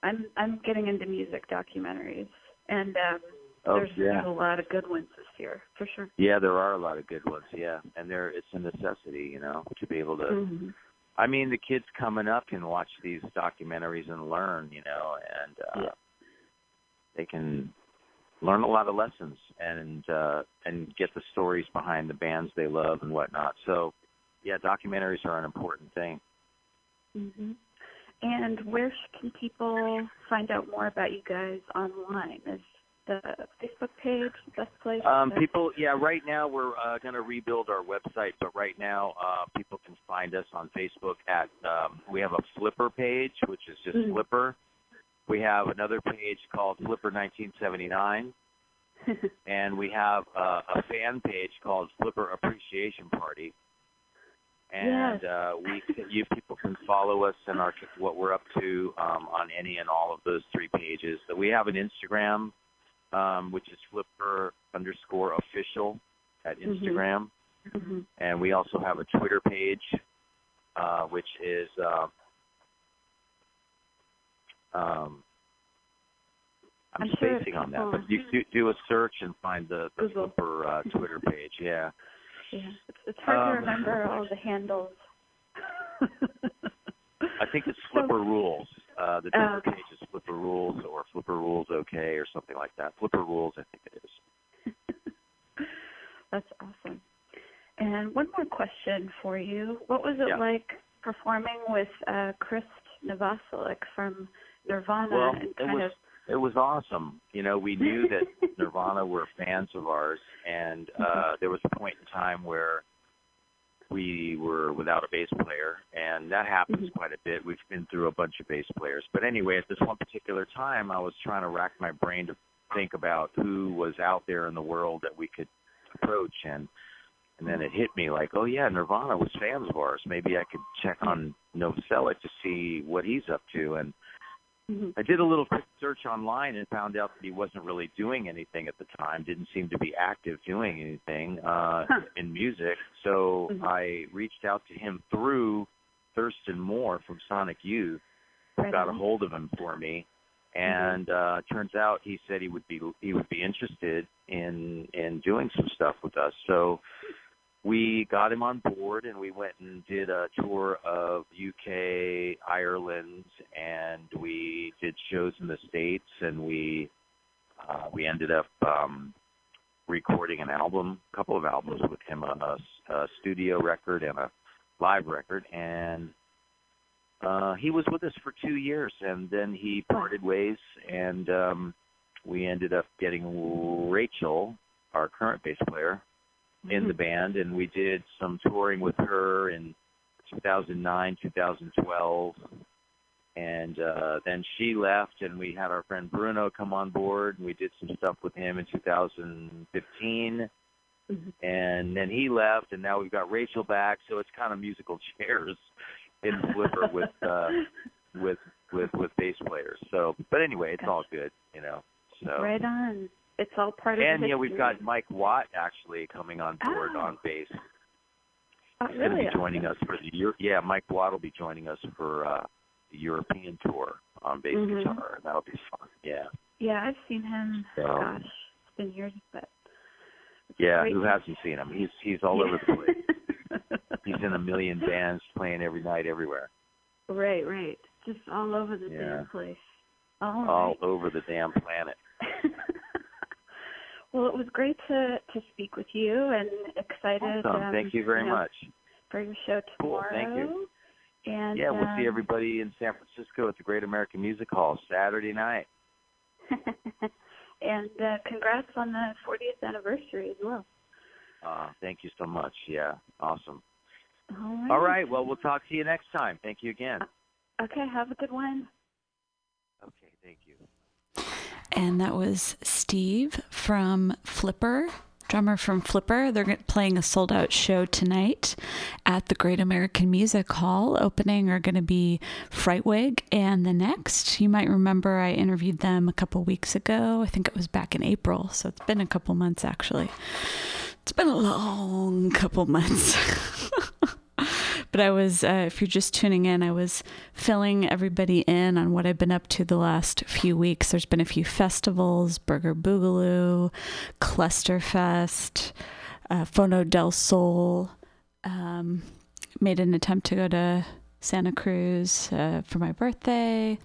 I'm I'm getting into music documentaries, and um, oh, there's yeah. a lot of good ones this year, for sure. Yeah, there are a lot of good ones, yeah. And there, it's a necessity, you know, to be able to... Mm-hmm. I mean, the kids coming up can watch these documentaries and learn, you know, and uh, yeah. they can learn a lot of lessons and uh, and get the stories behind the bands they love and whatnot. So, yeah, documentaries are an important thing. Mm-hmm. And where can people find out more about you guys online? Is the Facebook page the best place? Um, people, yeah, right now we're uh, going to rebuild our website, but right now uh, people can find us on Facebook at, um, we have a Flipper page, which is just mm. Flipper. We have another page called Flipper nineteen seventy-nine, and we have uh, a fan page called Flipper Appreciation Party. And yes. uh, we, you people can follow us and our what we're up to um, on any and all of those three pages. So we have an Instagram, um, which is Flipper underscore official at Instagram, mm-hmm. Mm-hmm. and we also have a Twitter page, uh, which is uh, um, I'm, I'm spacing sure on that, but you do, do a search and find the, the Flipper uh, Twitter page. Yeah. Yeah, it's, it's hard um, to remember all the handles. I think it's Flipper Rules. Uh, the Twitter oh. page is Flipper Rules or Flipper Rules OK or something like that. Flipper Rules, I think it is. That's awesome. And one more question for you. What was it yeah. like performing with uh, Chris Novoselic from Nirvana? Well, and kind it was, of... it was awesome. You know, we knew that Nirvana were fans of ours, and uh, there was a point in time where we were without a bass player, and that happens mm-hmm. quite a bit. We've been through a bunch of bass players. But anyway, at this one particular time, I was trying to rack my brain to think about who was out there in the world that we could approach, and and then it hit me like, oh, yeah, Nirvana was fans of ours. Maybe I could check on Novoselic to see what he's up to, and mm-hmm. I did a little quick search online and found out that he wasn't really doing anything at the time, didn't seem to be active doing anything uh, huh. in music. So mm-hmm. I reached out to him through Thurston Moore from Sonic Youth, right got on. a hold of him for me, and mm-hmm. uh, turns out he said he would be he would be interested in in doing some stuff with us. So we got him on board, and we went and did a tour of U K, Ireland, and we did shows in the States, and we uh, we ended up um, recording an album, a couple of albums with him, a, a studio record and a live record, and uh, he was with us for two years, and then he parted ways, and um, we ended up getting Rachel, our current bass player, in the band, and we did some touring with her in two thousand nine, two thousand twelve, and uh, then she left, and we had our friend Bruno come on board, and we did some stuff with him in two thousand fifteen, mm-hmm. and then he left, and now we've got Rachel back, so it's kind of musical chairs in Flipper with, uh, with with with bass players. So, but anyway, it's Gosh. all good, you know. So. Right on. It's all part of and, the And, yeah, we've got Mike Watt, actually, coming on board oh. on bass. Oh, He's really? going to be joining us for the year. Yeah, Mike Watt will be joining us for uh, the European tour on bass mm-hmm. guitar. That'll be fun. Yeah. Yeah, I've seen him. So, Gosh, it's been years, but yeah, who hasn't seen him? He's he's all yeah. over the place. He's in a million bands, playing every night, everywhere. Right, right, just all over the yeah. damn place. All, all right. over the damn planet. Well, it was great to, to speak with you, and excited. Awesome. Um, thank you very you know, much. For your show tomorrow. Cool. Thank you. And yeah, we'll um, see everybody in San Francisco at the Great American Music Hall Saturday night. And uh, congrats on the fortieth anniversary as well. Uh, thank you so much. Yeah, awesome. All right. All right, well, we'll talk to you next time. Thank you again. Uh, okay, have a good one. Okay, thank you. And that was Steve from Flipper, drummer from Flipper. They're playing a sold-out show tonight at the Great American Music Hall. Opening are going to be Frightwig and The Next. You might remember I interviewed them a couple weeks ago. I think it was back in April, so it's been a couple months, actually. It's been a long couple months. But I was, uh, if you're just tuning in, I was filling everybody in on what I've been up to the last few weeks. There's been a few festivals, Burger Boogaloo, Clusterfest, uh, Fono del Sol, um, made an attempt to go to Santa Cruz uh, for my birthday.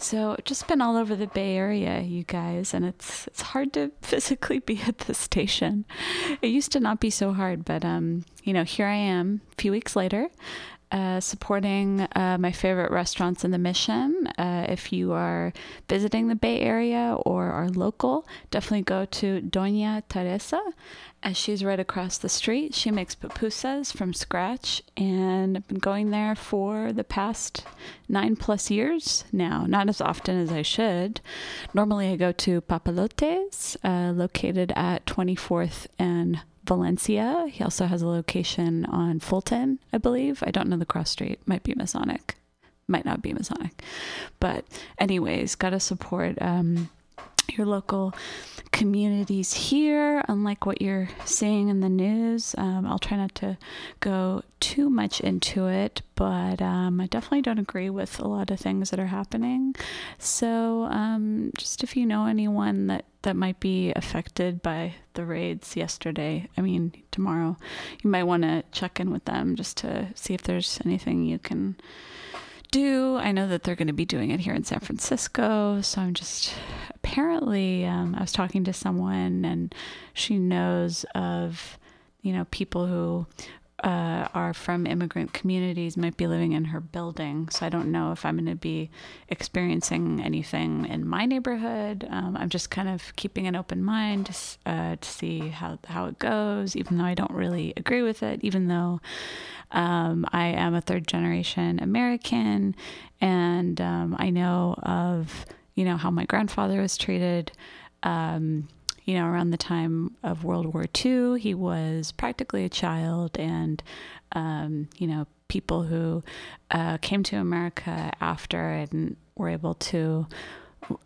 So just been all over the Bay Area, you guys, and it's it's hard to physically be at the station. It used to not be so hard, but um, you know, here I am a few weeks later, uh, supporting uh, my favorite restaurants in the Mission. Uh, if you are visiting the Bay Area or are local, definitely go to Doña Teresa. As she's right across the street, she makes pupusas from scratch, and I've been going there for the past nine plus years now. Not as often as I should. Normally I go to Papalotes, uh, located at twenty-fourth and Valencia. He also has a location on Fulton, I believe. I don't know the cross street. Might be Masonic. Might not be Masonic. But anyways, gotta support um, your local communities here, unlike what you're seeing in the news. Um, I'll try not to go too much into it, but um, I definitely don't agree with a lot of things that are happening. So um, just if you know anyone that, that might be affected by the raids yesterday, I mean tomorrow, you might want to check in with them just to see if there's anything you can do. I know that they're going to be doing it here in San Francisco, so I'm just apparently um, I was talking to someone, and she knows of, you know, people who uh, are from immigrant communities might be living in her building, so I don't know if I'm going to be experiencing anything in my neighborhood. um, I'm just kind of keeping an open mind uh, to see how, how it goes, even though I don't really agree with it, even though Um, I am a third generation American, and um, I know of, you know, how my grandfather was treated, um, you know, around the time of World War Two. He was practically a child, and, um, you know, people who uh, came to America after and were able to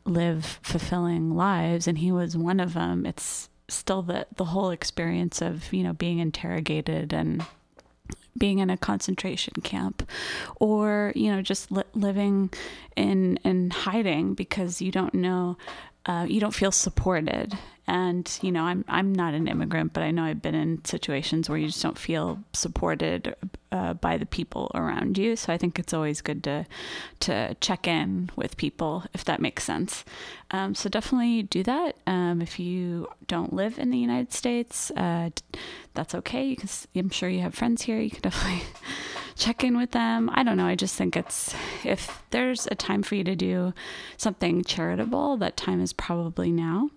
live fulfilling lives, and he was one of them. It's still the, the whole experience of, you know, being interrogated and being in a concentration camp, or, you know, just li- living in, in hiding because you don't know, uh, you don't feel supported. And, you know, I'm, I'm not an immigrant, but I know I've been in situations where you just don't feel supported, uh, by the people around you. So I think it's always good to, to check in with people, if that makes sense. Um, so definitely do that. Um, if you don't live in the United States, uh, that's okay. You can, I'm sure you have friends here. You can definitely check in with them. I don't know. I just think it's, if there's a time for you to do something charitable, that time is probably now.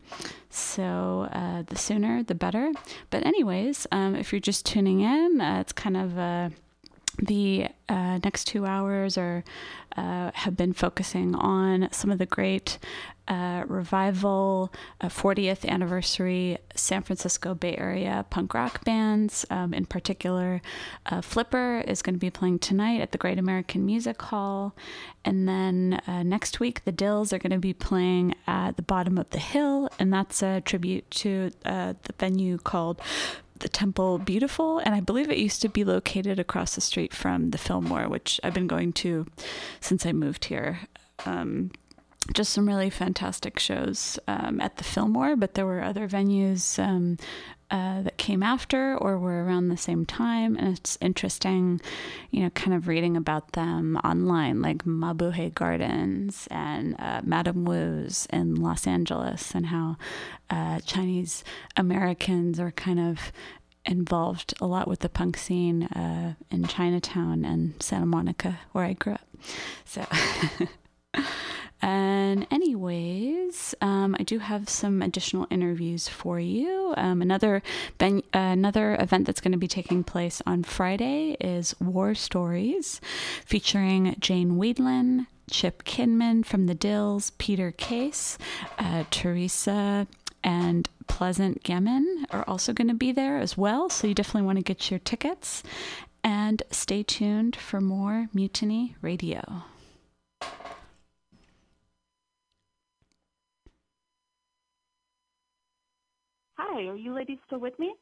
So uh, the sooner, the better. But anyways, um, if you're just tuning in, uh, it's kind of uh, the uh, next two hours are uh, have been focusing on some of the great uh, revival, uh, fortieth anniversary San Francisco Bay Area punk rock bands. Um, in particular, uh, Flipper is going to be playing tonight at the Great American Music Hall. And then uh, next week, the Dills are going to be playing at the Bottom of the Hill. And that's a tribute to uh, the venue called the Temple Beautiful, and I believe it used to be located across the street from the Fillmore, which I've been going to since I moved here um, just some really fantastic shows um, at the Fillmore, but there were other venues um, uh, that came after or were around the same time. And it's interesting, you know, kind of reading about them online, like Mabuhay Gardens and uh, Madame Wu's in Los Angeles, and how uh, Chinese Americans are kind of involved a lot with the punk scene uh, in Chinatown and Santa Monica, where I grew up. So... And anyways, um, I do have some additional interviews for you. Um, another ben- uh, another event that's going to be taking place on Friday is War Stories, featuring Jane Weedlin, Chip Kinman from The Dills, Peter Case, uh, Teresa, and Pleasant Gehman are also going to be there as well. So you definitely want to get your tickets. And stay tuned for more Mutiny Radio. Hi, are you ladies still with me?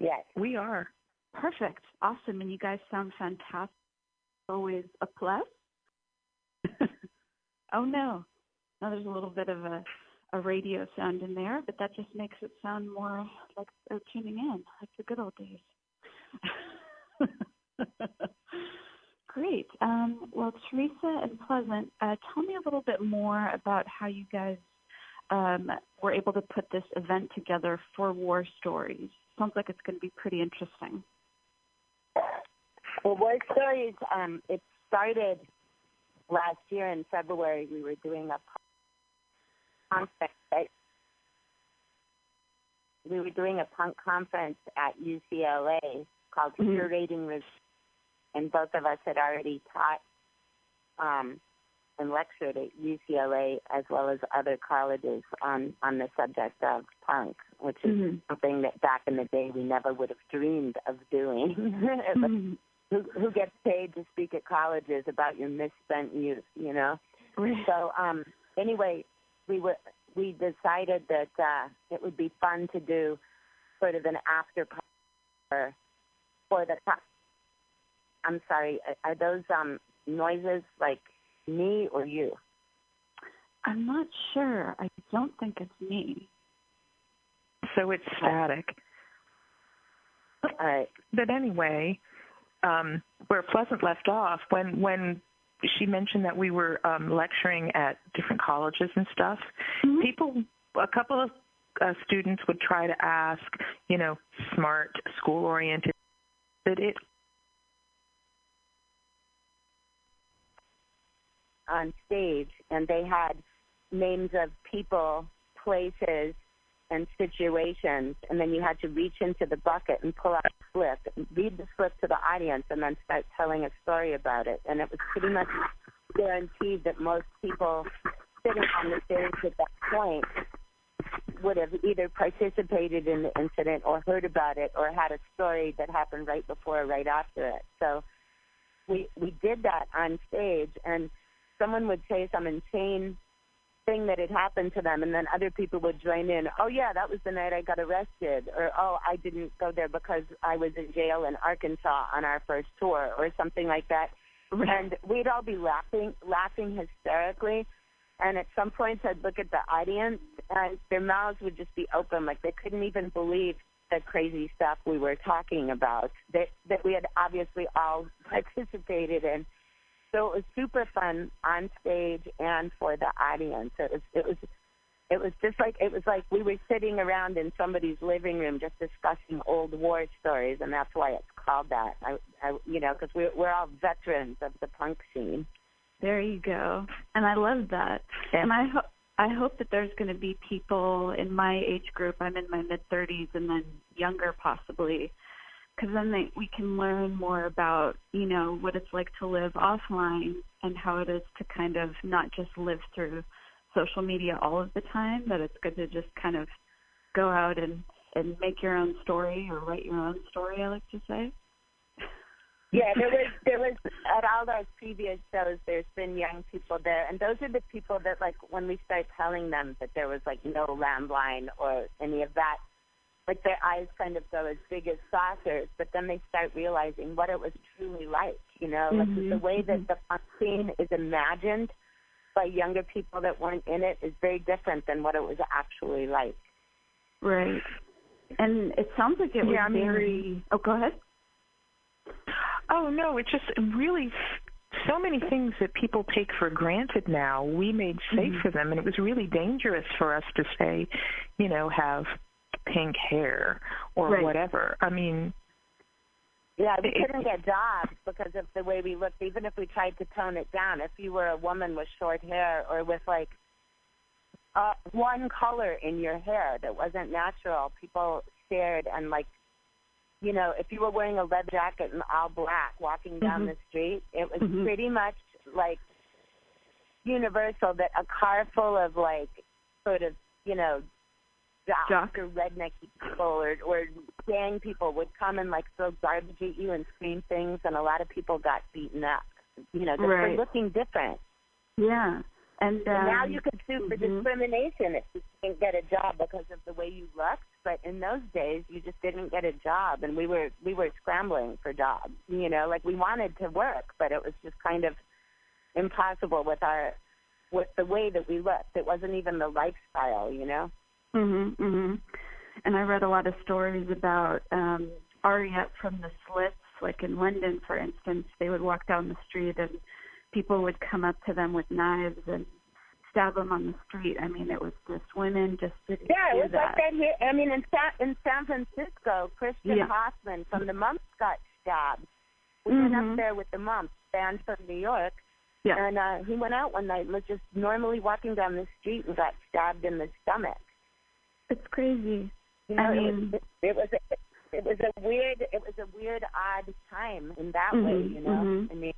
Yes. We are. Perfect. Awesome. And you guys sound fantastic. Always a plus. Oh, no. Now there's a little bit of a, a radio sound in there, but that just makes it sound more like they're tuning in, like the good old days. Great. Um, well, Teresa and Pleasant, uh, tell me a little bit more about how you guys Um, we're able to put this event together for War Stories. Sounds like it's going to be pretty interesting. Well, War Stories, um, it started last year in February. We were doing a conference. At, we were doing a punk conference at U C L A called mm-hmm. Curating Review, and both of us had already taught um and lectured at U C L A as well as other colleges on, on the subject of punk, which is mm-hmm. something that back in the day we never would have dreamed of doing. Mm-hmm. who, who gets paid to speak at colleges about your misspent youth, you know? Mm-hmm. So um, anyway, we were, we decided that uh, it would be fun to do sort of an after-party for, for the... I'm sorry, are those um, noises like... me or you? I'm not sure. I don't think it's me. So it's static. All right. But anyway, um, where Pleasant left off, when when she mentioned that we were um, lecturing at different colleges and stuff, mm-hmm. people, a couple of uh, students would try to ask, you know, smart, school-oriented, but it on stage, and they had names of people, places, and situations, and then you had to reach into the bucket and pull out a slip, read the slip to the audience, and then start telling a story about it. And it was pretty much guaranteed that most people sitting on the stage at that point would have either participated in the incident or heard about it or had a story that happened right before or right after it. So we we did that on stage, and someone would say some insane thing that had happened to them, and then other people would join in. Oh, yeah, that was the night I got arrested, or, oh, I didn't go there because I was in jail in Arkansas on our first tour, or something like that. Right. And we'd all be laughing, laughing hysterically, and at some point I'd look at the audience, and their mouths would just be open, like they couldn't even believe the crazy stuff we were talking about, that, that we had obviously all participated in. So it was super fun on stage and for the audience. It was, it was, it was just like it was like we were sitting around in somebody's living room just discussing old war stories, and that's why it's called that. I, I you know, because we're we're all veterans of the punk scene. There you go, and I love that. Yeah. And I hope I hope that there's going to be people in my age group. I'm in my mid thirties, and then younger possibly. Because then they, we can learn more about, you know, what it's like to live offline and how it is to kind of not just live through social media all of the time, but it's good to just kind of go out and, and make your own story or write your own story, I like to say. Yeah, there was, there was at all those previous shows, there's been young people there. And those are the people that, like, when we start telling them that there was, like, no landline or any of that, like their eyes kind of go as big as saucers, but then they start realizing what it was truly like, you know, mm-hmm. like the way that the punk scene is imagined by younger people that weren't in it is very different than what it was actually like. Right. And it sounds like it was yeah, I mean, very... Oh, go ahead. Oh, no, it's just really... So many things that people take for granted now, we made safe mm-hmm. for them, and it was really dangerous for us to say, you know, have pink hair or right. whatever. I mean... Yeah, we it, couldn't get jobs because of the way we looked, even if we tried to tone it down. If you were a woman with short hair or with, like, uh, one color in your hair that wasn't natural, people stared and, like, you know, if you were wearing a lead jacket and all black walking down mm-hmm. the street, it was mm-hmm. pretty much, like, universal that a car full of, like, sort of, you know, jocks Jock. or redneck people or, or gang people would come and, like, throw garbage at you and scream things, and a lot of people got beaten up, you know, because right. they're looking different. Yeah. And, um, and now you could sue for mm-hmm. discrimination if you didn't get a job because of the way you looked. But in those days, you just didn't get a job, and we were we were scrambling for jobs. You know, like we wanted to work, but it was just kind of impossible with our with the way that we looked. It wasn't even the lifestyle, you know. Mm-hmm. Mm-hmm. And I read a lot of stories about um, Aria from the Slits, like in London, for instance. They would walk down the street and people would come up to them with knives and stab them on the street. I mean, it was just women just didn't yeah, do that. Yeah, it was that. like that here. I mean, in San, in San Francisco, Christian yeah. Hoffman from the Mumps got stabbed. We mm-hmm. went up there with the Mumps, band from New York, yeah. and uh, he went out one night and was just normally walking down the street and got stabbed in the stomach. It's crazy. You know, I mean, it, it, it was a, it was a weird, it was a weird, odd time in that mm-hmm, way. You know, mm-hmm. I mean.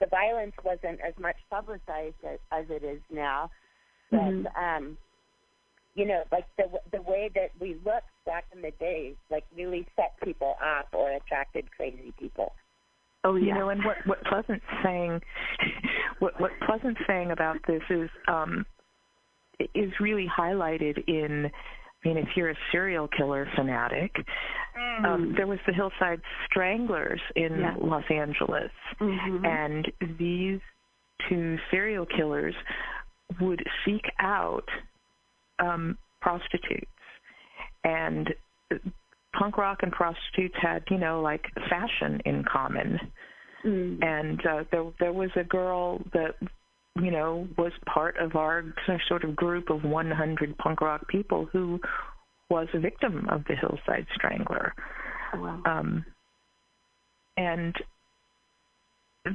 The violence wasn't as much publicized as, as it is now, but, mm-hmm. um, you know, like the the way that we looked back in the day, like really set people off or attracted crazy people. Oh, yeah. You know, and what, what Pleasant's saying, what, what Pleasant's saying about this is um, is really highlighted in. I mean, if you're a serial killer fanatic, mm. um, there was the Hillside Stranglers in yeah. Los Angeles, mm-hmm. and these two serial killers would seek out um, prostitutes, and punk rock and prostitutes had, you know, like fashion in common, mm. and uh, there, there was a girl that... you know, was part of our sort of group of one hundred punk rock people who was a victim of the Hillside Strangler. Oh, wow. Um, and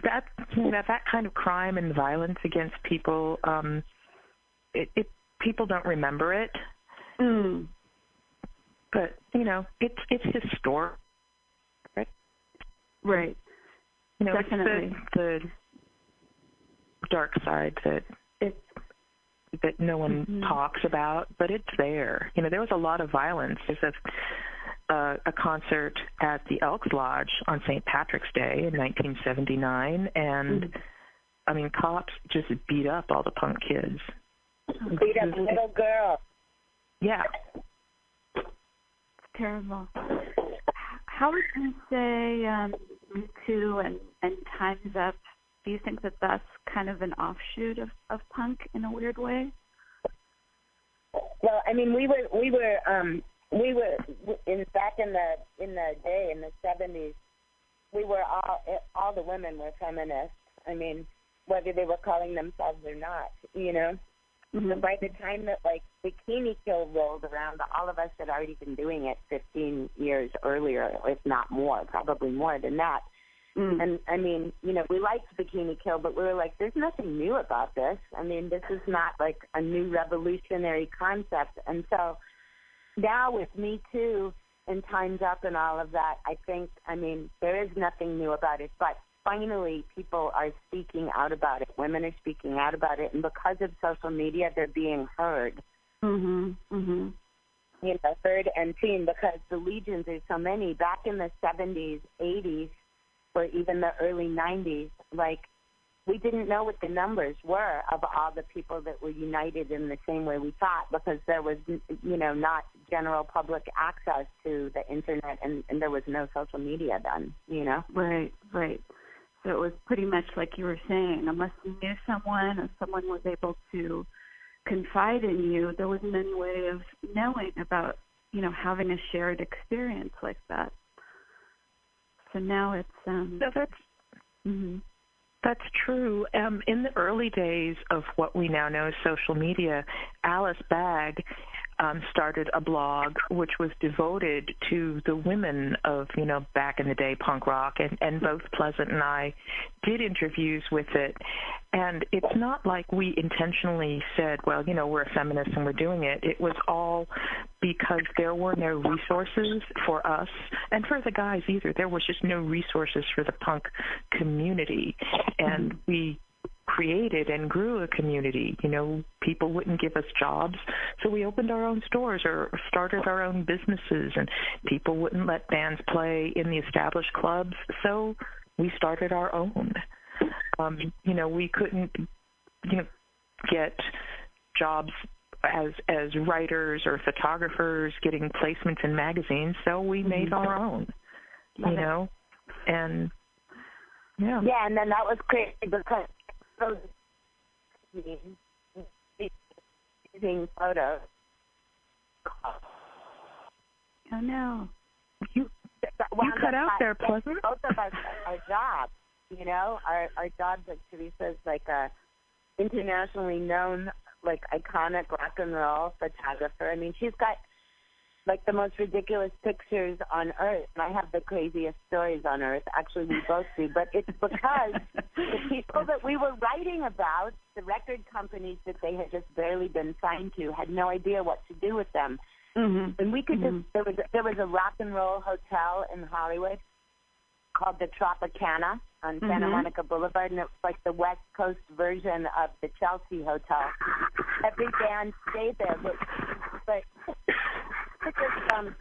that, you know, that that kind of crime and violence against people, um, it, it people don't remember it. Mm. But, you know, it's it's historic. Right. Right. You know, definitely. It's the... the dark side that it, that no one mm-hmm. talks about, but it's there. You know, there was a lot of violence. There's a, uh, a concert at the Elks Lodge on Saint Patrick's Day in nineteen seventy-nine, and, mm-hmm. I mean, cops just beat up all the punk kids. Beat up little girls. Yeah. It's terrible. How would you say um, Me Too and, and Time's Up, do you think that that's kind of an offshoot of, of punk in a weird way? Well, I mean, we were we were um, we were in back in the in the day in the seventies. We were all all the women were feminists. I mean, whether they were calling themselves or not, you know. Mm-hmm. So by the time that like Bikini Kill rolled around, all of us had already been doing it fifteen years earlier, if not more, probably more than that. Mm. And, I mean, you know, we liked Bikini Kill, but we were like, there's nothing new about this. I mean, this is not, like, a new revolutionary concept. And so now with Me Too and Time's Up and all of that, I think, I mean, there is nothing new about it. But finally, people are speaking out about it. Women are speaking out about it. And because of social media, they're being heard. Mm-hmm, mm-hmm. You know, heard and seen because the legions, there's so many. Back in the seventies, eighties, or even the early nineties, like we didn't know what the numbers were of all the people that were united in the same way we thought, because there was, you know, not general public access to the Internet, and, and there was no social media then, you know? Right, right. So it was pretty much like you were saying, unless you knew someone or someone was able to confide in you, there wasn't any way of knowing about, you know, having a shared experience like that. So now it's... Um, no, that's... Mm-hmm. That's true. Um, in the early days of what we now know as social media, Alice Bagg um, started a blog which was devoted to the women of, you know, back in the day punk rock, and, and both Pleasant and I did interviews with it. And it's not like we intentionally said, well, you know, we're a feminist and we're doing it. It was all because there were no resources for us, and for the guys either. There was just no resources for the punk community. And we created and grew a community. You know, people wouldn't give us jobs, so we opened our own stores or started our own businesses, and people wouldn't let bands play in the established clubs, so we started our own. Um, you know, we couldn't, you know, get jobs as as writers or photographers, getting placements in magazines, so we made our own, you know, and yeah. Yeah, and then that was crazy because those amazing photos. Oh no, you you cut out there, Pleasant. Both of us, our jobs. You know, our, our jobs, like Teresa's like a internationally known, like iconic rock and roll photographer. I mean, she's got like the most ridiculous pictures on earth, and I have the craziest stories on earth. Actually, we both do, but it's because the people that we were writing about, the record companies that they had just barely been signed to, had no idea what to do with them. Mm-hmm. And we could mm-hmm. just, there was, there was a rock and roll hotel in Hollywood called the Tropicana on Santa mm-hmm. Monica Boulevard, and it was like the West Coast version of the Chelsea Hotel. Every band stayed there, but, but just, um,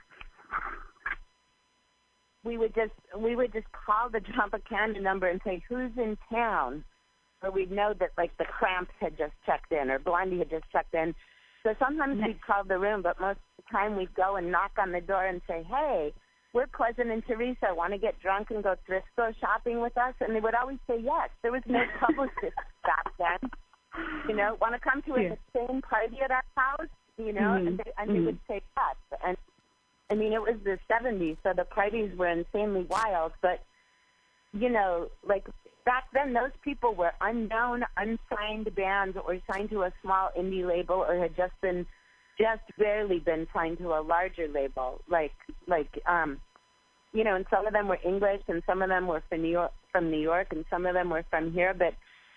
we would just we would just call the Tropicana number and say, who's in town? Or we'd know that like the Cramps had just checked in or Blondie had just checked in. So sometimes nice. We'd call the room, but most of the time we'd go and knock on the door and say, hey, we're Pleasant and Teresa. Want to get drunk and go thrift store shopping with us? And they would always say yes. There was no publicist back then. You know, want to come to yeah. a same party at our house? You know, mm-hmm. and, they, and mm-hmm. they would say yes. And I mean, it was the seventies, so the parties were insanely wild. But you know, like back then, those people were unknown, unsigned bands, or signed to a small indie label, or had just been. just barely been signed to a larger label, like, like, um, you know, and some of them were English, and some of them were from New York, from New York, and some of them were from here. But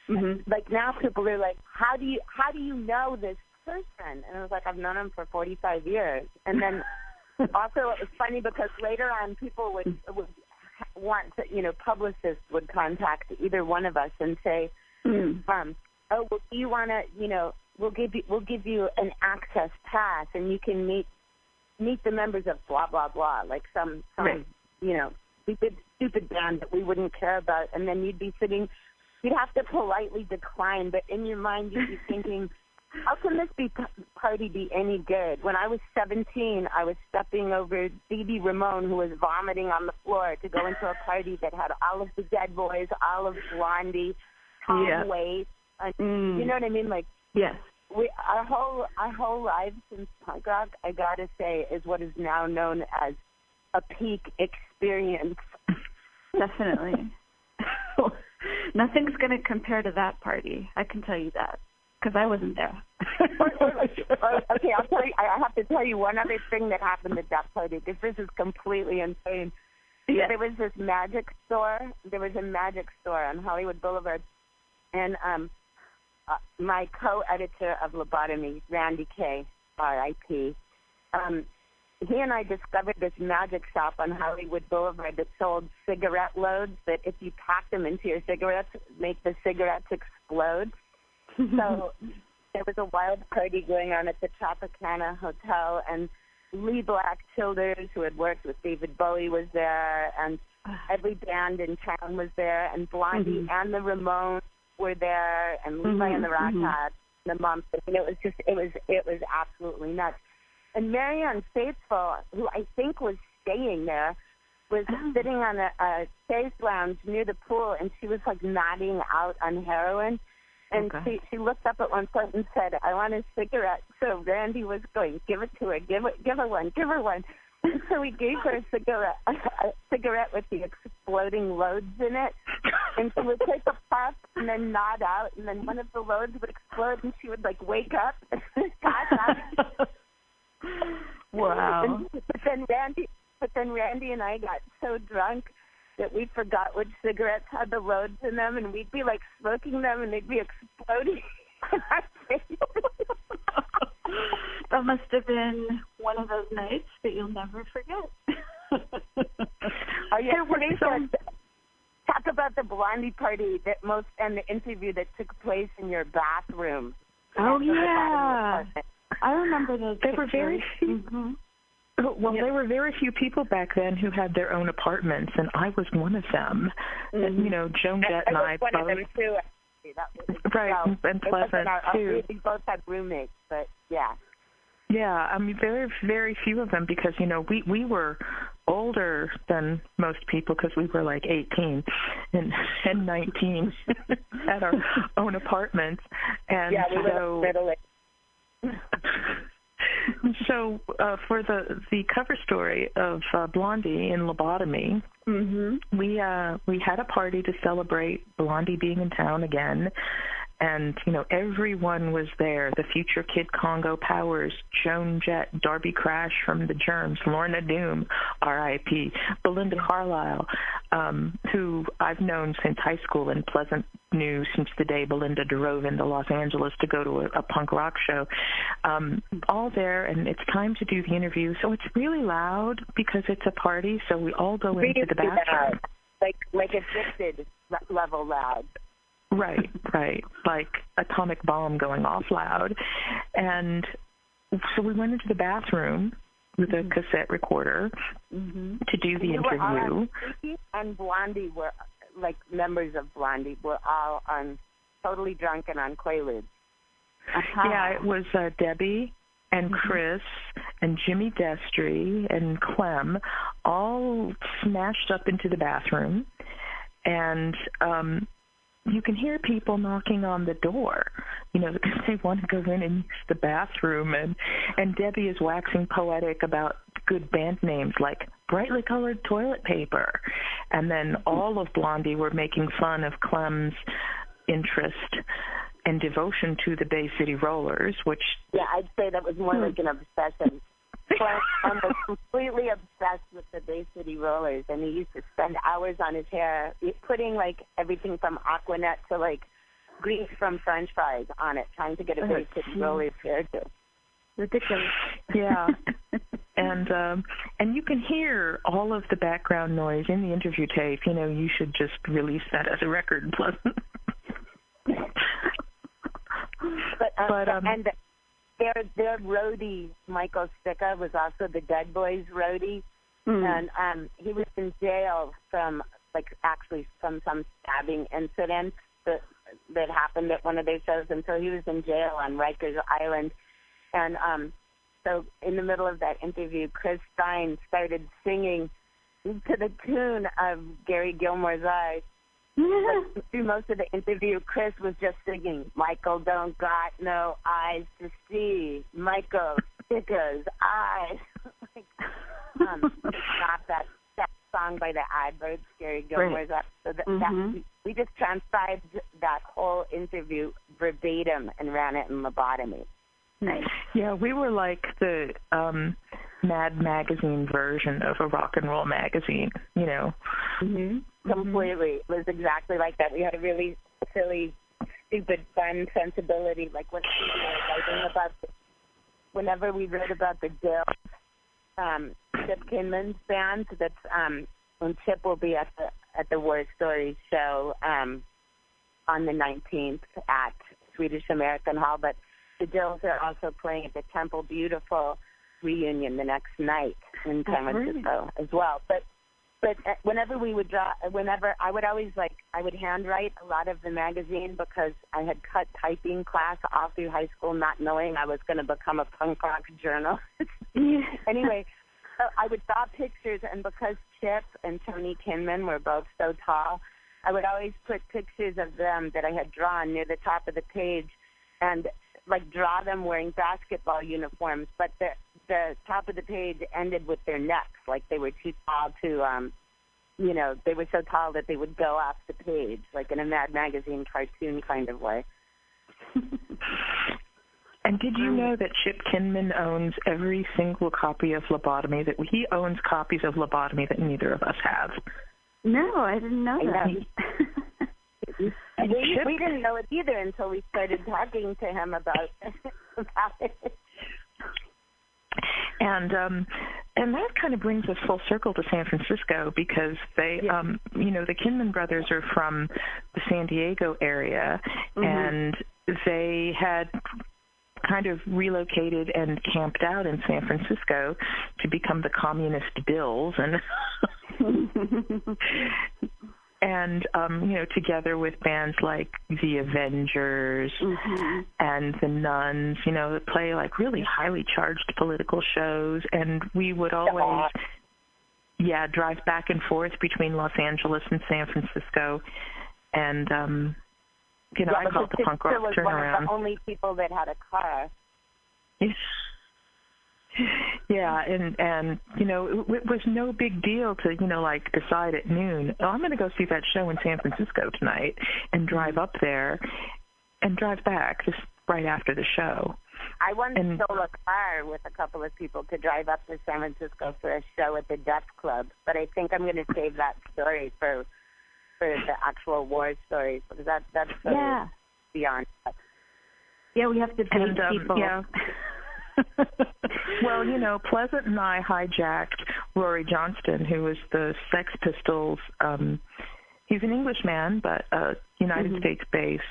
mm-hmm. like now, people are like, "How do you, how do you know this person?" And I was like, "I've known him for forty-five years." And then also, it was funny because later on, people would would want to, you know, publicists would contact either one of us and say, mm-hmm. um, "Oh, well, do you want to, you know?" We'll give you we'll give you an access pass, and you can meet meet the members of blah blah blah, like some some right. you know stupid stupid band that we wouldn't care about, and then you'd be sitting, you'd have to politely decline, but in your mind you'd be thinking, how can this be party be any good? When I was seventeen, I was stepping over Dee Dee Ramone, who was vomiting on the floor, to go into a party that had all of the Dead Boys, all of Blondie, Tom yeah. Waits, and, mm. you know what I mean, like. Yes. We, our whole our whole lives since punk rock, I gotta say, is what is now known as a peak experience. Definitely. Nothing's gonna compare to that party. I can tell you that because I wasn't there. Okay, I'll tell you. I have to tell you one other thing that happened at that party because this is completely insane. Yes. There was this magic store. There was a magic store on Hollywood Boulevard, and um. Uh, my co-editor of Lobotomy, Randy K, R I P, um, he and I discovered this magic shop on Hollywood Boulevard that sold cigarette loads that if you pack them into your cigarettes, make the cigarettes explode. So there was a wild party going on at the Tropicana Hotel, and Lee Black Childers, who had worked with David Bowie, was there, and every band in town was there, and Blondie mm-hmm. and the Ramones were there, and mm-hmm, Levi and the Rockheads, mm-hmm, the Mumps. I mean, it was just, it was, it was absolutely nuts. And Marianne Faithful, who I think was staying there, was oh. sitting on a, a chaise lounge near the pool, and she was like nodding out on heroin. And okay. she, she looked up at one point and said, "I want a cigarette." So Randy was going, "Give it to her, give it, give her one, give her one." And so we gave her a cigarette, a, a cigarette with the exploding loads in it. And she would take a puff and then nod out, and then one of the loads would explode, and she would like wake up. out. Wow! And, but then Randy, but then Randy and I got so drunk that we forgot which cigarettes had the loads in them, and we'd be, like, smoking them, and they'd be exploding in our face. That must have been one of those nights that you'll never forget. Oh, yeah, Teresa, some... talk about the Blondie party that most and the interview that took place in your bathroom. Oh, yeah. I remember those They pictures. were very mm-hmm. Well, yep. there were very few people back then who had their own apartments, and I was one of them. Mm-hmm. And, you know, Joan Jett and I both. I was one of them, too. That was, right, well, and Pleasant, our, too. We both had roommates, but, yeah. Yeah, I mean, very, very few of them because, you know, we, we were older than most people because we were like eighteen and, and nineteen at our own apartments. And yeah, we so, were middle-aged. So uh, for the, the cover story of uh, Blondie in Lobotomy, mm-hmm. we uh, we had a party to celebrate Blondie being in town again, and you know everyone was there: the future Kid Congo Powers, Joan Jett, Darby Crash from the Germs, Lorna Doom, R I P, Belinda Carlisle, um, who I've known since high school and Pleasant knew since the day Belinda drove into Los Angeles to go to a, a punk rock show, um, all there, and it's time to do the interview. So it's really loud because it's a party, so we all go really into the bathroom. Loud. Like like addicted level loud. Right, right, like atomic bomb going off loud. And so we went into the bathroom with a mm-hmm. cassette recorder mm-hmm. to do the we interview. Were and Blondie were... like members of Blondie were all on totally drunk and on Quaaludes. Uh-huh. Yeah, it was uh, Debbie and Chris mm-hmm. and Jimmy Destry and Clem all smashed up into the bathroom, and um, you can hear people knocking on the door, you know, because they want to go in and use the bathroom, and, and Debbie is waxing poetic about good band names like Brightly Colored Toilet Paper. And then all of Blondie were making fun of Clem's interest and devotion to the Bay City Rollers, which... Yeah, I'd say that was more like an obsession. Clem was completely obsessed with the Bay City Rollers, and he used to spend hours on his hair putting, like, everything from Aquanet to, like, grease from French fries on it, trying to get a Bay City Rollers hairdo. Ridiculous. Yeah. And um, and you can hear all of the background noise in the interview tape. You know, you should just release that as a record. Plus, but, um, but um, and their their roadie Michael Sticca was also the Dead Boys roadie, mm-hmm. and um, he was in jail from like actually from some stabbing incident that that happened at one of their shows, and so he was in jail on Rikers Island, and um. So in the middle of that interview, Chris Stein started singing to the tune of Gary Gilmore's Eyes. But through most of the interview, Chris was just singing, "Michael don't got no eyes to see. Michael Sticca's eyes." Like, um, it's not that, that song by the Adverbs, Gary Gilmore's Eyes. So that, mm-hmm. that, we just transcribed that whole interview verbatim and ran it in Lobotomy. Nice. Yeah, we were like the um, Mad Magazine version of a rock and roll magazine, you know. Mm-hmm. Completely. It was exactly like that. We had a really silly, stupid, fun sensibility. Like when we were writing about, the, whenever we wrote about the Dills, um, Chip Kinman's band, that's um, when Chip will be at the at the War Stories show um, on the nineteenth at Swedish American Hall, but the Dills are also playing at the Temple Beautiful reunion the next night in San Francisco as well. But But whenever we would draw, whenever I would always like, I would handwrite a lot of the magazine because I had cut typing class off through high school, not knowing I was going to become a punk rock journalist. Anyway, so I would draw pictures, and because Chip and Tony Kinman were both so tall, I would always put pictures of them that I had drawn near the top of the page, and like draw them wearing basketball uniforms, but the the top of the page ended with their necks, like they were too tall to, um, you know, they were so tall that they would go off the page, like in a Mad Magazine cartoon kind of way. And did you know that Chip Kinman owns every single copy of Lobotomy, that he owns copies of Lobotomy that neither of us have? No, I didn't know that. We, we didn't know it either until we started talking to him about, about it. And um, and that kind of brings us full circle to San Francisco, because they, yeah. um, you know, the Kinman brothers are from the San Diego area, mm-hmm. and they had kind of relocated and camped out in San Francisco to become the communist Dills. And... And, um, you know, together with bands like The Avengers mm-hmm. and The Nuns, you know, that play like really highly charged political shows. And we would always, yeah, drive back and forth between Los Angeles and San Francisco. And, um, you know, yeah, I call it the punk rock turnaround. One of the only people that had a car. Yeah, and, and you know, it, it was no big deal to, you know, like decide at noon, oh, I'm going to go see that show in San Francisco tonight and drive up there and drive back just right after the show. I once and, stole a car with a couple of people to drive up to San Francisco for a show at the Death Club, but I think I'm going to save that story for for the actual war stories, because that, that's so yeah. beyond us. Yeah, we have to pay and, um, people. Yeah. Well, you know, Pleasant and I hijacked Rory Johnston, who was the Sex Pistols. Um, he's an Englishman, but a United mm-hmm. States-based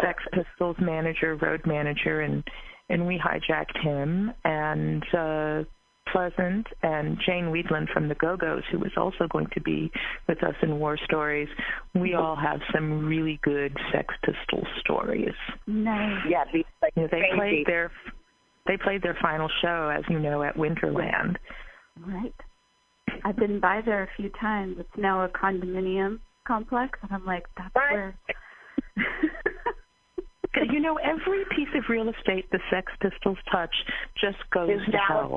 Sex Pistols manager, road manager, and, and we hijacked him. And uh, Pleasant and Jane Weedland from the Go-Go's, who was also going to be with us in War Stories, we all have some really good Sex Pistols stories. Nice. Yeah, these, like, you know, they crazy. played their... They played their final show, as you know, at Winterland. Right. I've been by there a few times. It's now a condominium complex, and I'm like, that's right. where. You know, every piece of real estate the Sex Pistols touch just goes Is to hell.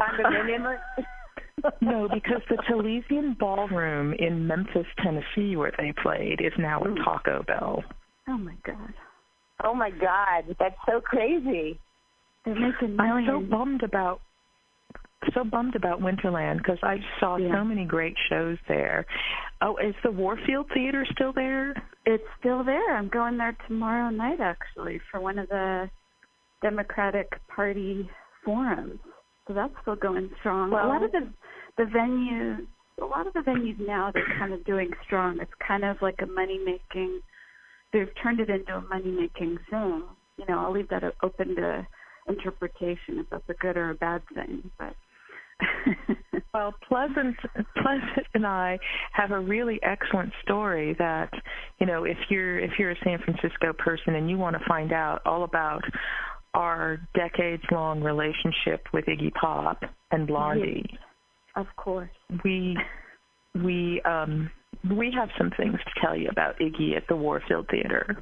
No, because the Talesian Ballroom in Memphis, Tennessee, where they played, is now a Taco Bell. Oh, my God. Oh, my God. That's so crazy. I'm so bummed about so bummed about Winterland, because I saw yeah. so many great shows there. Oh, is the Warfield Theater still there? It's still there. I'm going there tomorrow night, actually, for one of the Democratic Party forums. So that's still going strong. Well, a lot of the the venues, a lot of the venues now, they're kind of doing strong. It's kind of like a money making. They've turned it into a money making thing. You know, I'll leave that open to interpretation if that's a good or a bad thing, but well, Pleasant, Pleasant and I have a really excellent story that, you know, if you're if you're a San Francisco person and you want to find out all about our decades-long relationship with Iggy Pop and Blondie, yes, of course, we we um we have some things to tell you about Iggy at the Warfield Theater.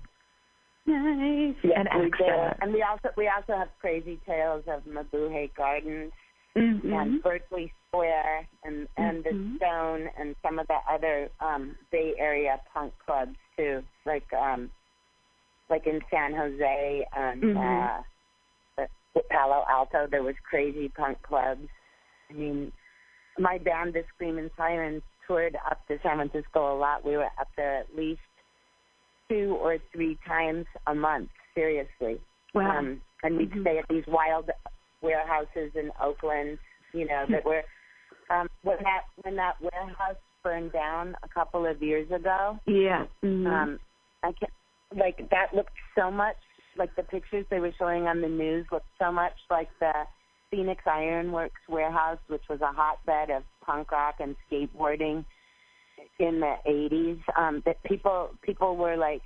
Nice. Yes, and we did. And we also we also have crazy tales of Mabuhay Gardens mm-hmm. and Berkeley Square and, and mm-hmm. the Stone and some of the other um, Bay Area punk clubs too, like um, like in San Jose and mm-hmm. uh, Palo Alto. There was crazy punk clubs. I mean, my band, The Screaming Sirens, toured up to San Francisco a lot. We were up there at least two or three times a month, seriously. Wow. Um, and we'd mm-hmm. stay at these wild warehouses in Oakland, you know, that were, um, when that when that warehouse burned down a couple of years ago. Yeah. Mm-hmm. Um, I can't, like, that looked so much, like the pictures they were showing on the news looked so much like the Phoenix Ironworks warehouse, which was a hotbed of punk rock and skateboarding. in the eighties um, that people people were like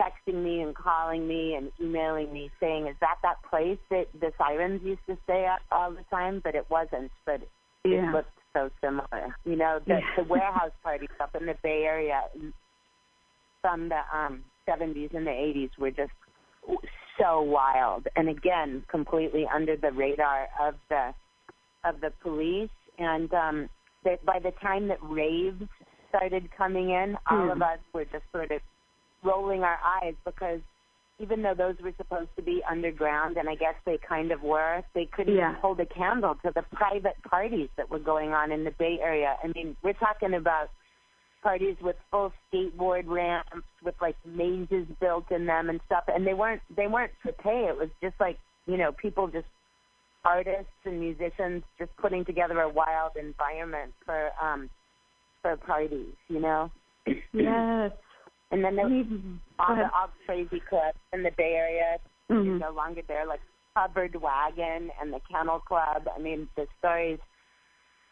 texting me and calling me and emailing me saying, "Is that that place that the sirens used to stay at all the time?" But it wasn't. But yeah. It looked so similar. You know, the, yeah. the warehouse parties up in the Bay Area from the um, seventies and the eighties were just so wild, and again, completely under the radar of the of the police. And um, they, by the time that raves started coming in, all mm. of us were just sort of rolling our eyes, because even though those were supposed to be underground, and I guess they kind of were, they couldn't yeah. hold a candle to the private parties that were going on in the Bay Area. I mean, we're talking about parties with full skateboard ramps, with like mazes built in them and stuff, and they weren't they weren't for pay. It was just like, you know, people just artists and musicians just putting together a wild environment for um, for parties, you know. Yes. And then there was all the all crazy clubs in the Bay Area. Mm-hmm. No longer there, like Hubbard Wagon and the Kennel Club. I mean, the stories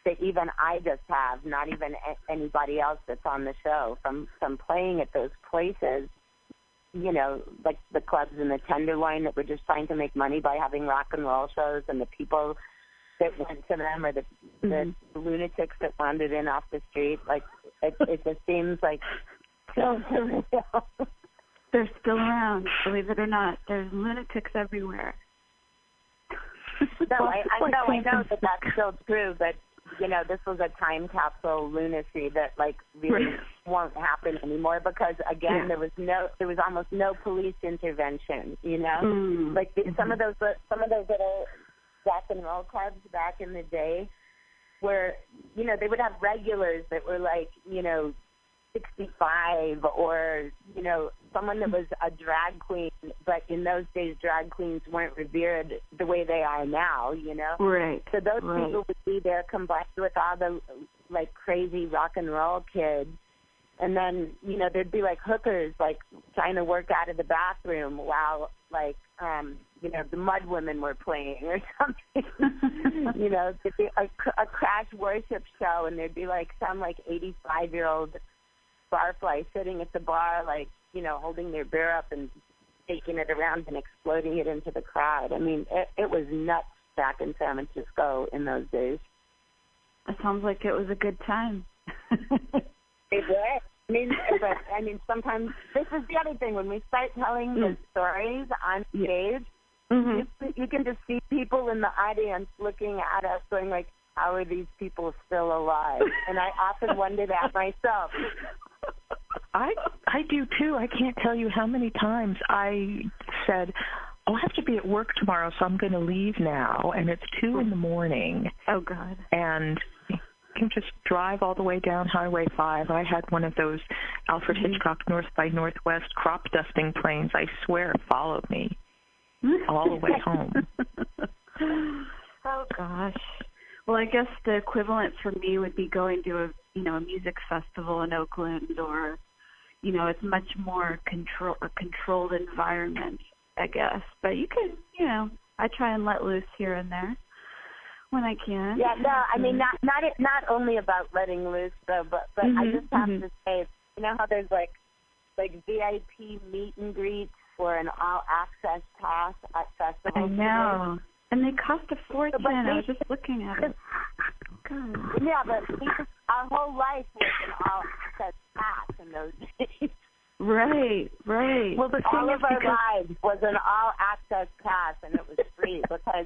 that even I just have, not even anybody else that's on the show, from, from playing at those places, you know, like the clubs in the Tenderloin that were just trying to make money by having rock and roll shows, and the people that went to them, or the, mm-hmm. the lunatics that wandered in off the street. Like, it, it just seems like so surreal. They're still around, believe it or not. There's lunatics everywhere. No, I, I know, I know that that's still true, but you know, this was a time capsule lunacy that, like, really right. won't happen anymore, because, again, yeah. there was no, there was almost no police intervention, you know? Mm. Like, the, mm-hmm. some of those some of those little rock and roll clubs back in the day were, you know, they would have regulars that were, like, you know, sixty-five, or, you know, someone that was a drag queen, but in those days, drag queens weren't revered the way they are now, you know? Right. So those right. people would be there combined with all the, like, crazy rock and roll kids. And then, you know, there'd be, like, hookers, like, trying to work out of the bathroom while, like, um, you know, the Mud Women were playing or something. You know, there'd be a, a crash worship show, and there'd be, like, some, like, eighty-five-year-old barfly sitting at the bar, like, you know, holding their beer up and taking it around and exploding it into the crowd. I mean, it, it was nuts back in San Francisco in those days. It sounds like it was a good time. It was. I mean, but, I mean, sometimes this is the other thing. When we start telling yeah. the stories on stage, mm-hmm. you, you can just see people in the audience looking at us going like, how are these people still alive? And I often wonder that myself. I I do, too. I can't tell you how many times I said, oh, I have to be at work tomorrow, so I'm going to leave now. And it's two in the morning. Oh, God. And you can just drive all the way down Highway five. I had one of those Alfred mm-hmm. Hitchcock North by Northwest crop dusting planes, I swear, followed me all the way home. Oh, gosh. Well, I guess the equivalent for me would be going to a, you know, a music festival in Oakland, or, you know, it's much more control a controlled environment, I guess. But you can, you know, I try and let loose here and there when I can. Yeah, no, I mean, not not it, not only about letting loose, though, but but mm-hmm, I just have mm-hmm. to say, you know how there's like like V I P meet and greets for an all access pass at festivals. I know. Today? And they cost a fortune. But I was just looking at it. God. Yeah, but our whole life was an all-access pass in those days. Right, right. Well, the all thing of our because... lives was an all-access pass, and it was free because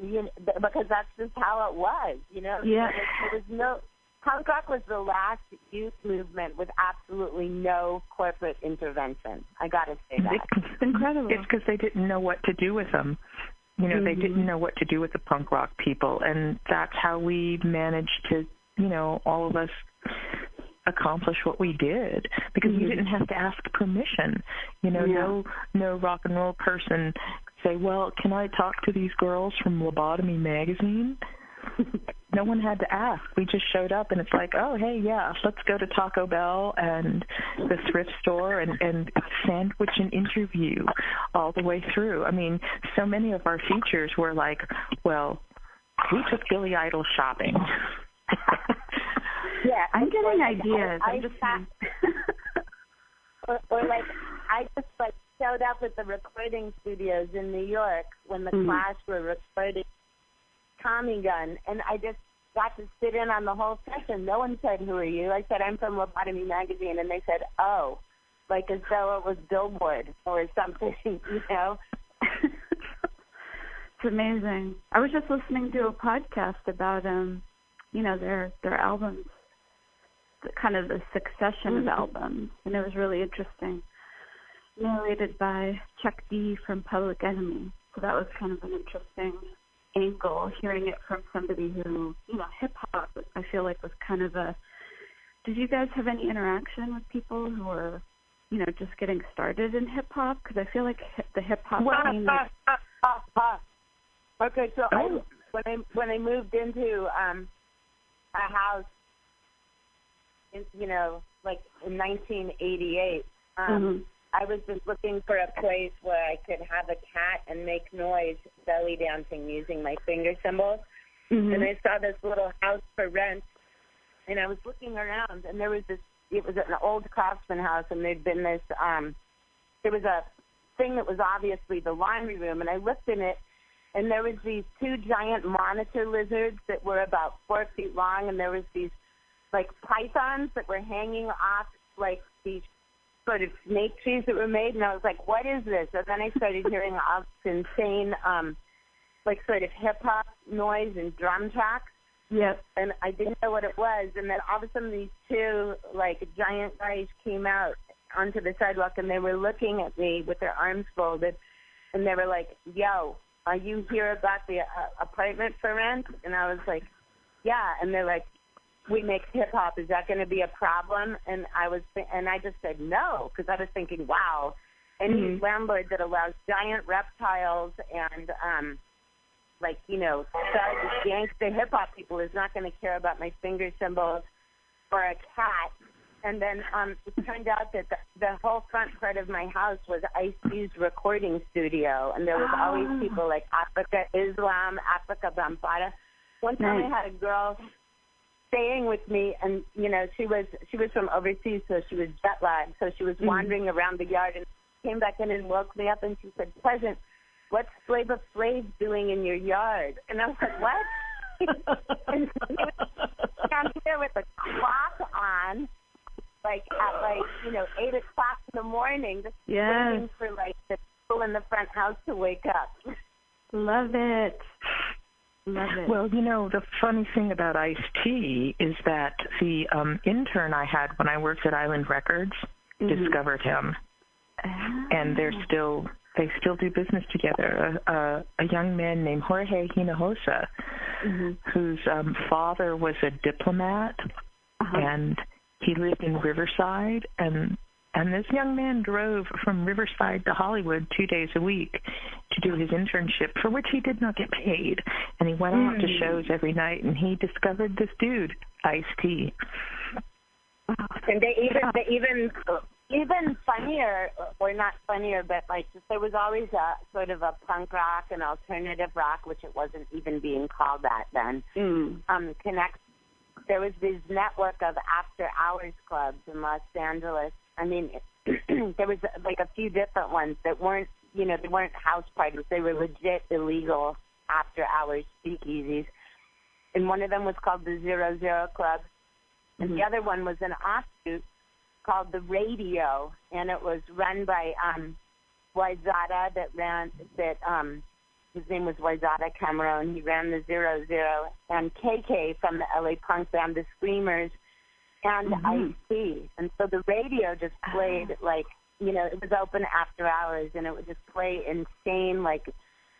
you know, because that's just how it was, you know? Yeah. There was, there was no... Punk rock was the last youth movement with absolutely no corporate intervention. I got to say that. It's incredible. It's because they didn't know what to do with them. You know, mm-hmm. they didn't know what to do with the punk rock people, and that's how we managed to, you know, all of us accomplish what we did, because mm-hmm. you didn't have to ask permission. You know, yeah. no no rock and roll person say, well, can I talk to these girls from Lobotomy magazine? No one had to ask. We just showed up, and it's like, oh, hey, yeah, let's go to Taco Bell and the thrift store and, and sandwich an interview all the way through. I mean, so many of our features were like, well, we took Billy Idol shopping. Yeah, I'm getting like, ideas. I, I I'm just packed, or, or like I just like showed up at the recording studios in New York when the mm-hmm. Clash were recording Tommy Gun, and I just got to sit in on the whole session. No one said, "Who are you?" I said, "I'm from Lobotomy magazine," and they said, "Oh," like as though it was Billboard or something, you know. It's amazing. I was just listening to a podcast about um, you know, their their albums, the, kind of the succession mm-hmm. of albums, and it was really interesting. Narrated by Chuck D from Public Enemy, so that was kind of an interesting angle, hearing it from somebody who, you know, hip hop. I feel like was kind of a. Did you guys have any interaction with people who were, you know, just getting started in hip hop? Because I feel like the hip hop scene. Well, okay, so I, when I when I moved into um, a house, in, you know, like in nineteen eighty-eight, um, mm-hmm. I was just looking for a place where I could have a cat and make noise belly dancing using my finger cymbals, mm-hmm. and I saw this little house for rent, and I was looking around, and there was this. It was an old craftsman house, and there'd been this. Um, there was a thing that was obviously the laundry room, and I looked in it. And there was these two giant monitor lizards that were about four feet long, and there was these, like, pythons that were hanging off, like, these sort of snake trees that were made. And I was like, what is this? And then I started hearing all this insane, um, like, sort of hip-hop noise and drum tracks. Yep. And I didn't know what it was. And then all of a sudden these two, like, giant guys came out onto the sidewalk, and they were looking at me with their arms folded, and they were like, yo. Are you here about the uh, apartment for rent? And I was like, yeah. And they're like, we make hip hop. Is that going to be a problem? And I was, th- and I just said no because I was thinking, wow, any mm-hmm. landlord that allows giant reptiles and um, like you know, gangsta hip hop people is not going to care about my finger cymbals or a cat. And then um, it turned out that the, the whole front part of my house was Ice-T's recording studio, and there was oh. always people like Africa Islam, Africa Bambaataa. One time nice. I had a girl staying with me, and you know she was she was from overseas, so she was jet lagged, so she was wandering mm-hmm. around the yard and came back in and woke me up, and she said, "Pleasant, what's Flavor Flav doing in your yard?" And I was like, "What?" And she was down here with a clock on. Like at like you know eight o'clock in the morning, just yes. waiting for like the people in the front house to wake up. Love it, love it. Well, you know the funny thing about Ice-T is that the um, intern I had when I worked at Island Records mm-hmm. discovered him, ah. and they're still they still do business together. A, a, a young man named Jorge Hinojosa, mm-hmm. whose um, father was a diplomat, uh-huh. and he lived in Riverside, and and this young man drove from Riverside to Hollywood two days a week to do his internship, for which he did not get paid. And he went mm. out to shows every night, and he discovered this dude, Ice-T. And they even yeah. they even even funnier, or not funnier, but like just, there was always a sort of a punk rock and alternative rock, which it wasn't even being called that then. Mm. Um, connect. There was this network of after-hours clubs in Los Angeles. I mean, there was like a few different ones that weren't, you know, they weren't house parties. They were legit illegal after-hours speakeasies. And one of them was called the Zero Zero Club. And mm-hmm. the other one was an offshoot called the Radio, and it was run by um, Wayzata that ran that. Um, His name was Wayzata Cameron. He ran the Zero Zero, and K K from the L A punk band The Screamers, and mm-hmm. Ice-T. And so the radio just played uh-huh. like, you know, it was open after hours, and it would just play insane like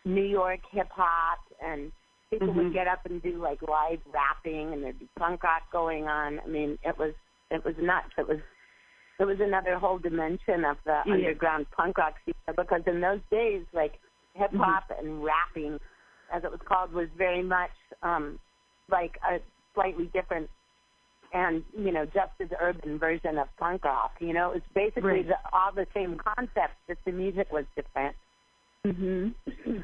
New York hip hop, and people mm-hmm. would get up and do like live rapping, and there'd be punk rock going on. I mean, it was it was nuts. It was it was another whole dimension of the yeah. underground punk rock scene, because in those days, like. Hip-hop mm-hmm. and rapping, as it was called, was very much um, like a slightly different and, you know, just as urban version of punk rock. You know, it's basically right. the, all the same concepts, just the music was different. Mm-hmm.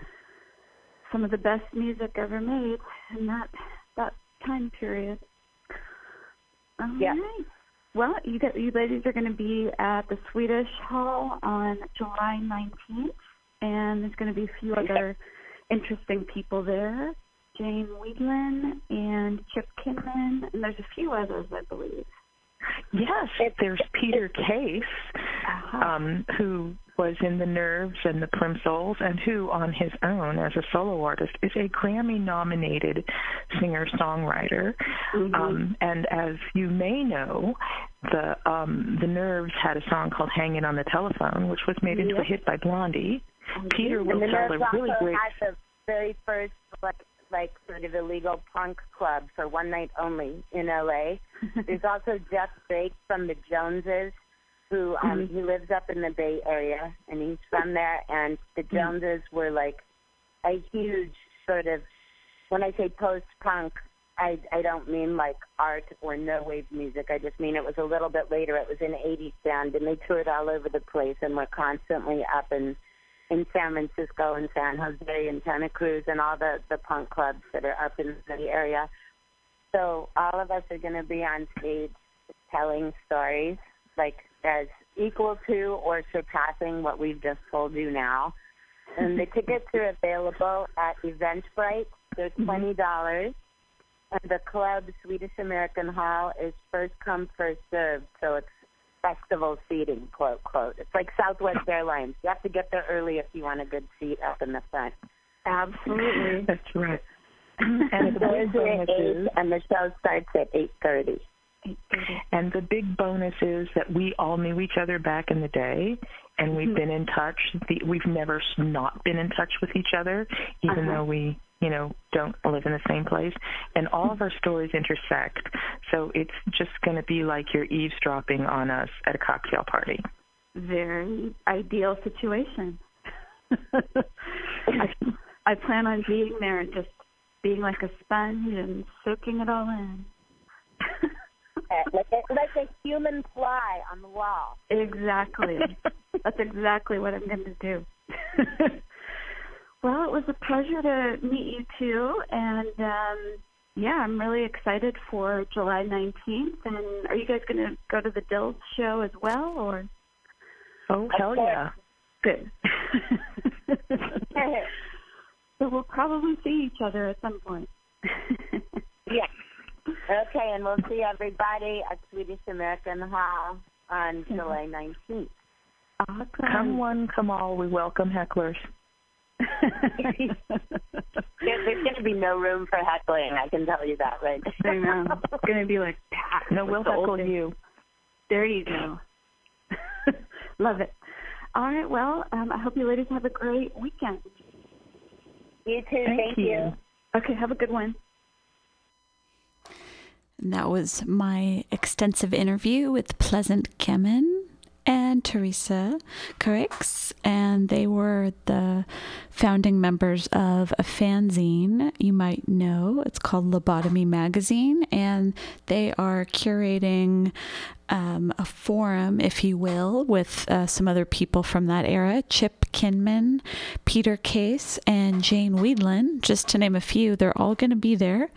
Some of the best music ever made in that, that time period. All yeah. right. Well, you got, you ladies are going to be at the Swedish Hall on July nineteenth, and there's going to be a few other interesting people there, Jane Weedlin and Chip Kinman, and there's a few others, I believe. Yes, there's Peter Case, uh-huh. um, who was in the Nerves and the Plimsolls, and who on his own as a solo artist is a Grammy-nominated singer-songwriter. Mm-hmm. Um, and as you may know, the um, the Nerves had a song called Hanging on the Telephone, which was made yep. into a hit by Blondie. Mm-hmm. Peter will tell a really great... Had the very first, like, like sort of illegal punk club for one night only in L A There's also Jeff Drake from the Joneses, who um, mm-hmm. he lives up in the Bay Area, and he's from there. And the Joneses mm-hmm. were like a huge sort of, when I say post-punk, I, I don't mean like art or no-wave music. I just mean it was a little bit later. It was in eighties sound, and they toured all over the place and were constantly up in, in San Francisco and San Jose and Santa Cruz and all the, the punk clubs that are up in the area. So all of us are going to be on stage telling stories, like, as equal to or surpassing what we've just told you now. And the tickets are available at Eventbrite. They're twenty dollars. Mm-hmm. And the club, Swedish American Hall, is first come, first served. So it's festival seating, quote, quote. It's like Southwest Airlines. You have to get there early if you want a good seat up in the front. Absolutely. That's right. And, the eight, and the show starts at eight thirty. And the big bonus is that we all knew each other back in the day, and we've mm-hmm. been in touch. The, we've never not been in touch with each other, even uh-huh. though we, you know, don't live in the same place. And all of our stories intersect, so it's just going to be like you're eavesdropping on us at a cocktail party. Very ideal situation. I, I plan on being there and just being like a sponge and soaking it all in. Like a, like a human fly on the wall. Exactly. That's exactly what I'm going to do. Well, it was a pleasure to meet you two, and um, yeah, I'm really excited for July nineteenth. And are you guys going to go to the Dills show as well? Or oh hell yeah, good. So we'll probably see each other at some point. Yeah. Okay, and we'll see everybody at Swedish American Hall on mm-hmm. July nineteenth. Awesome. Come one, come all. We welcome hecklers. There's going to be no room for heckling. I can tell you that right now. I know. It's going to be like, no, we'll heckle you. There you go. Love it. All right, well, um, I hope you ladies have a great weekend. You too. Thank, Thank you. you. Okay, have a good one. And that was my extensive interview with Pleasant Gehman and Teresa Carix, and they were the founding members of a fanzine you might know. It's called Lobotomy Magazine, and they are curating um, a forum, if you will, with uh, some other people from that era, Chip Kinman, Peter Case, and Jane Weedlin, just to name a few. They're all going to be there,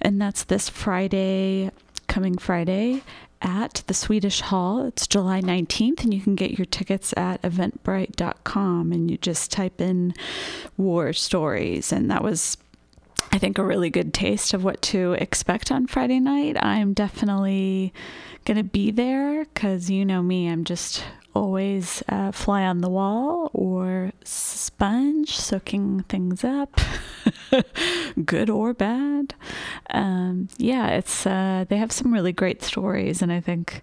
and that's this Friday, coming Friday, at the Swedish Hall. It's July nineteenth, and you can get your tickets at eventbrite dot com, and you just type in War Stories. And that was, I think, a really good taste of what to expect on Friday night. I'm definitely going to be there because, you know me, I'm just always uh, fly on the wall or sponge, soaking things up, good or bad. Um, yeah, it's uh, they have some really great stories, and I think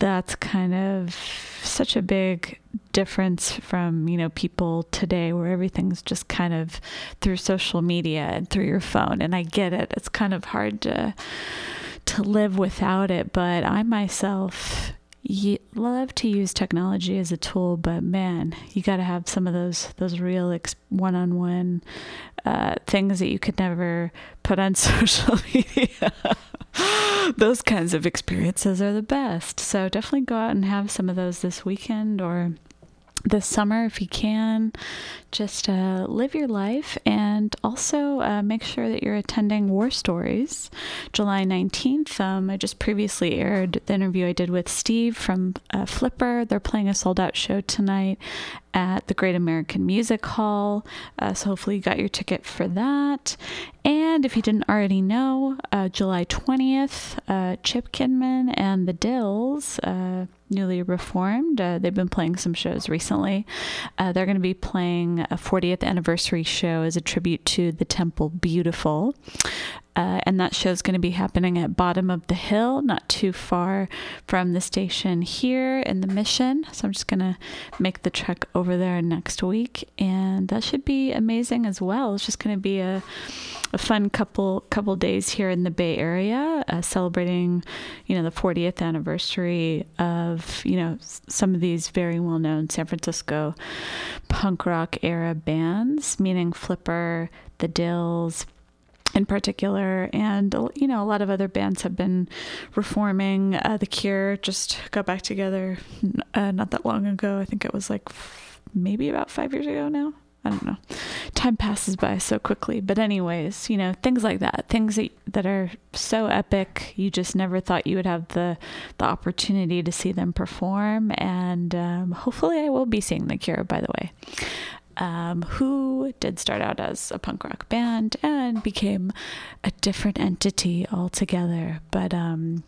that's kind of such a big difference from, you know, people today where everything's just kind of through social media and through your phone. And I get it. It's kind of hard to to live without it, but I myself... You love to use technology as a tool, but man, you got to have some of those those real ex- one-on-one uh, things that you could never put on social media. Those kinds of experiences are the best. So definitely go out and have some of those this weekend or this summer if you can. Just uh, live your life, and also uh, make sure that you're attending War Stories July nineteenth. Um, I just previously aired the interview I did with Steve from uh, Flipper. They're playing a sold-out show tonight at the Great American Music Hall, uh, so hopefully you got your ticket for that. And if you didn't already know, uh, July twentieth, uh, Chip Kinman and The Dills, uh, newly reformed, uh, they've been playing some shows recently. Uh, they're going to be playing a fortieth anniversary show as a tribute to the Temple Beautiful. Uh, and that show's going to be happening at Bottom of the Hill, not too far from the station here in the Mission. So I'm just going to make the trek over there next week, and that should be amazing as well. It's just going to be a, a fun couple couple days here in the Bay Area, uh, celebrating, you know, the fortieth anniversary of, you know, some of these very well-known San Francisco punk rock era bands, meaning Flipper, The Dills, in particular, and, you know, a lot of other bands have been reforming. Uh, The Cure just got back together uh, not that long ago. I think it was like f- maybe about five years ago now. I don't know. Time passes by so quickly. But anyways, you know, things like that, things that, that are so epic, you just never thought you would have the, the opportunity to see them perform. And um, hopefully I will be seeing The Cure, by the way. Um, who did start out as a punk rock band and became a different entity altogether. But um,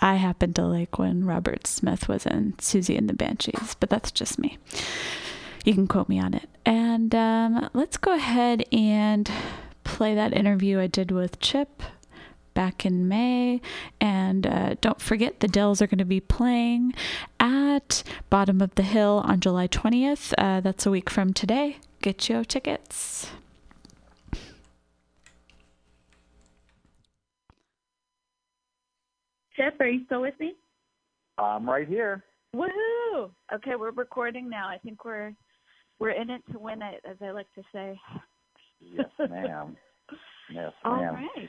I happened to like when Robert Smith was in Susie and the Banshees, but that's just me. You can quote me on it. And um, let's go ahead and play that interview I did with Chip back in May. And uh, don't forget, The Dills are going to be playing at Bottom of the Hill on July twentieth. Uh, that's a week from today. Get your tickets. Chip, are you still with me? I'm right here. Woohoo! Okay, we're recording now. I think we're we're in it to win it, as I like to say. Yes, ma'am. Yes, ma'am. All right.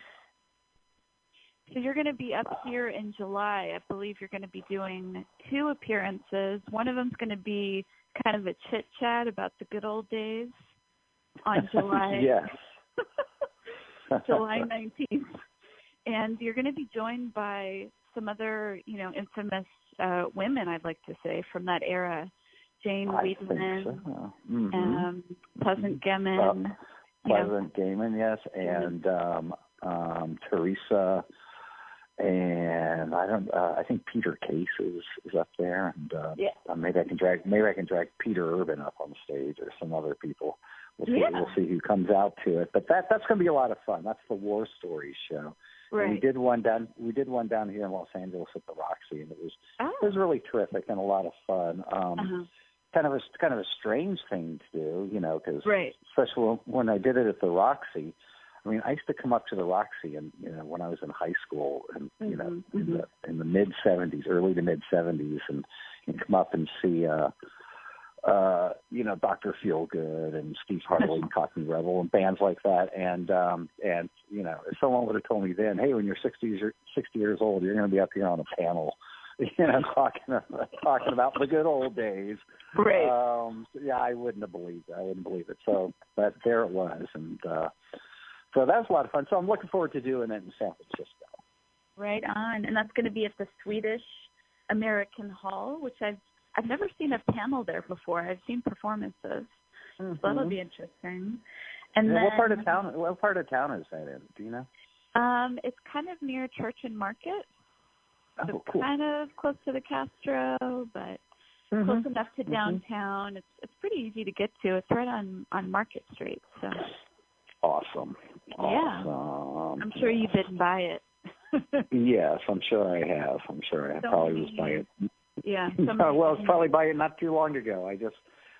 So you're going to be up here in July. I believe you're going to be doing two appearances. One of them's going to be kind of a chit-chat about the good old days on July July nineteenth. And you're going to be joined by some other, you know, infamous uh, women, I'd like to say, from that era. Jane I Wiedemann, so. mm-hmm. um, Pleasant Gehman. Um, Pleasant you know. Gehman, yes, and um, um, Teresa. And I don't. Uh, I think Peter Case is, is up there, and uh, yeah. maybe I can drag maybe I can drag Peter Urban up on stage, or some other people. We'll see. Yeah. We'll see who comes out to it. But that that's going to be a lot of fun. That's the War Stories show. Right. And we did one down. We did one down here in Los Angeles at the Roxy, and it was oh. it was really terrific and a lot of fun. Um, uh-huh. Kind of a kind of a strange thing to do, you know, because right. especially when I did it at the Roxy. I mean, I used to come up to the Roxy, and you know, when I was in high school, and you know, mm-hmm. in the in the mid seventies, early to mid seventies, and, and come up and see, uh, uh, you know, Doctor Feelgood and Steve Hartley and Cockney Rebel and bands like that, and um, and you know, if someone would have told me then, hey, when you're sixty, you're sixty years old, you're going to be up here on a panel, you know, talking talking about the good old days. Great. Um, yeah, I wouldn't have believed it. I wouldn't believe it. So, but there it was, and. Uh, So that was a lot of fun. So I'm looking forward to doing it in San Francisco. Right on. And that's going to be at the Swedish American Hall, which I've I've never seen a panel there before. I've seen performances. Mm-hmm. So that'll be interesting. And yeah, then, what part of town what part of town is that in? Do you know? Um, it's kind of near Church and Market. So oh, cool. Kind of close to the Castro, but mm-hmm. close enough to downtown. Mm-hmm. It's it's pretty easy to get to. It's right on, on Market Street. So Awesome. awesome. Yeah. I'm sure yes. you've been by it. Yes, I'm sure I have. I'm sure I have. So probably many, was by it. Yeah. So well, it's probably by it not too long ago. I just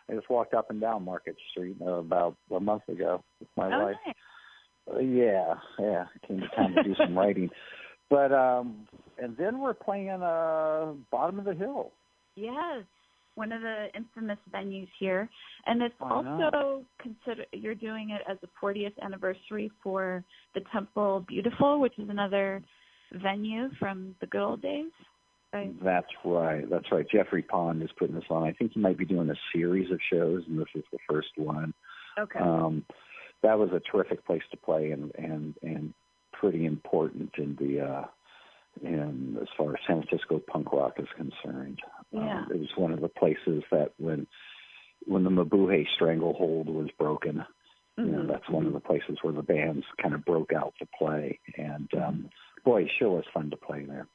I just walked up and down Market Street about a month ago with my okay. wife. Uh, yeah, yeah. Came time to do some writing. But, um, and then we're playing uh, Bottom of the Hill. Yes. One of the infamous venues here. And it's Why also not? consider you're doing it as a fortieth anniversary for the Temple Beautiful, which is another venue from the good old days. Right. That's right. That's right. Jeffrey Pond is putting this on. I think he might be doing a series of shows, and this is the first one. Okay. Um, that was a terrific place to play, and and, and pretty important in the uh, in as far as San Francisco punk rock is concerned. Yeah. Um, it was one of the places that when when the Mabuhay stranglehold was broken, mm-hmm. you know, that's one of the places where the bands kind of broke out to play. And um, boy, it sure was fun to play there.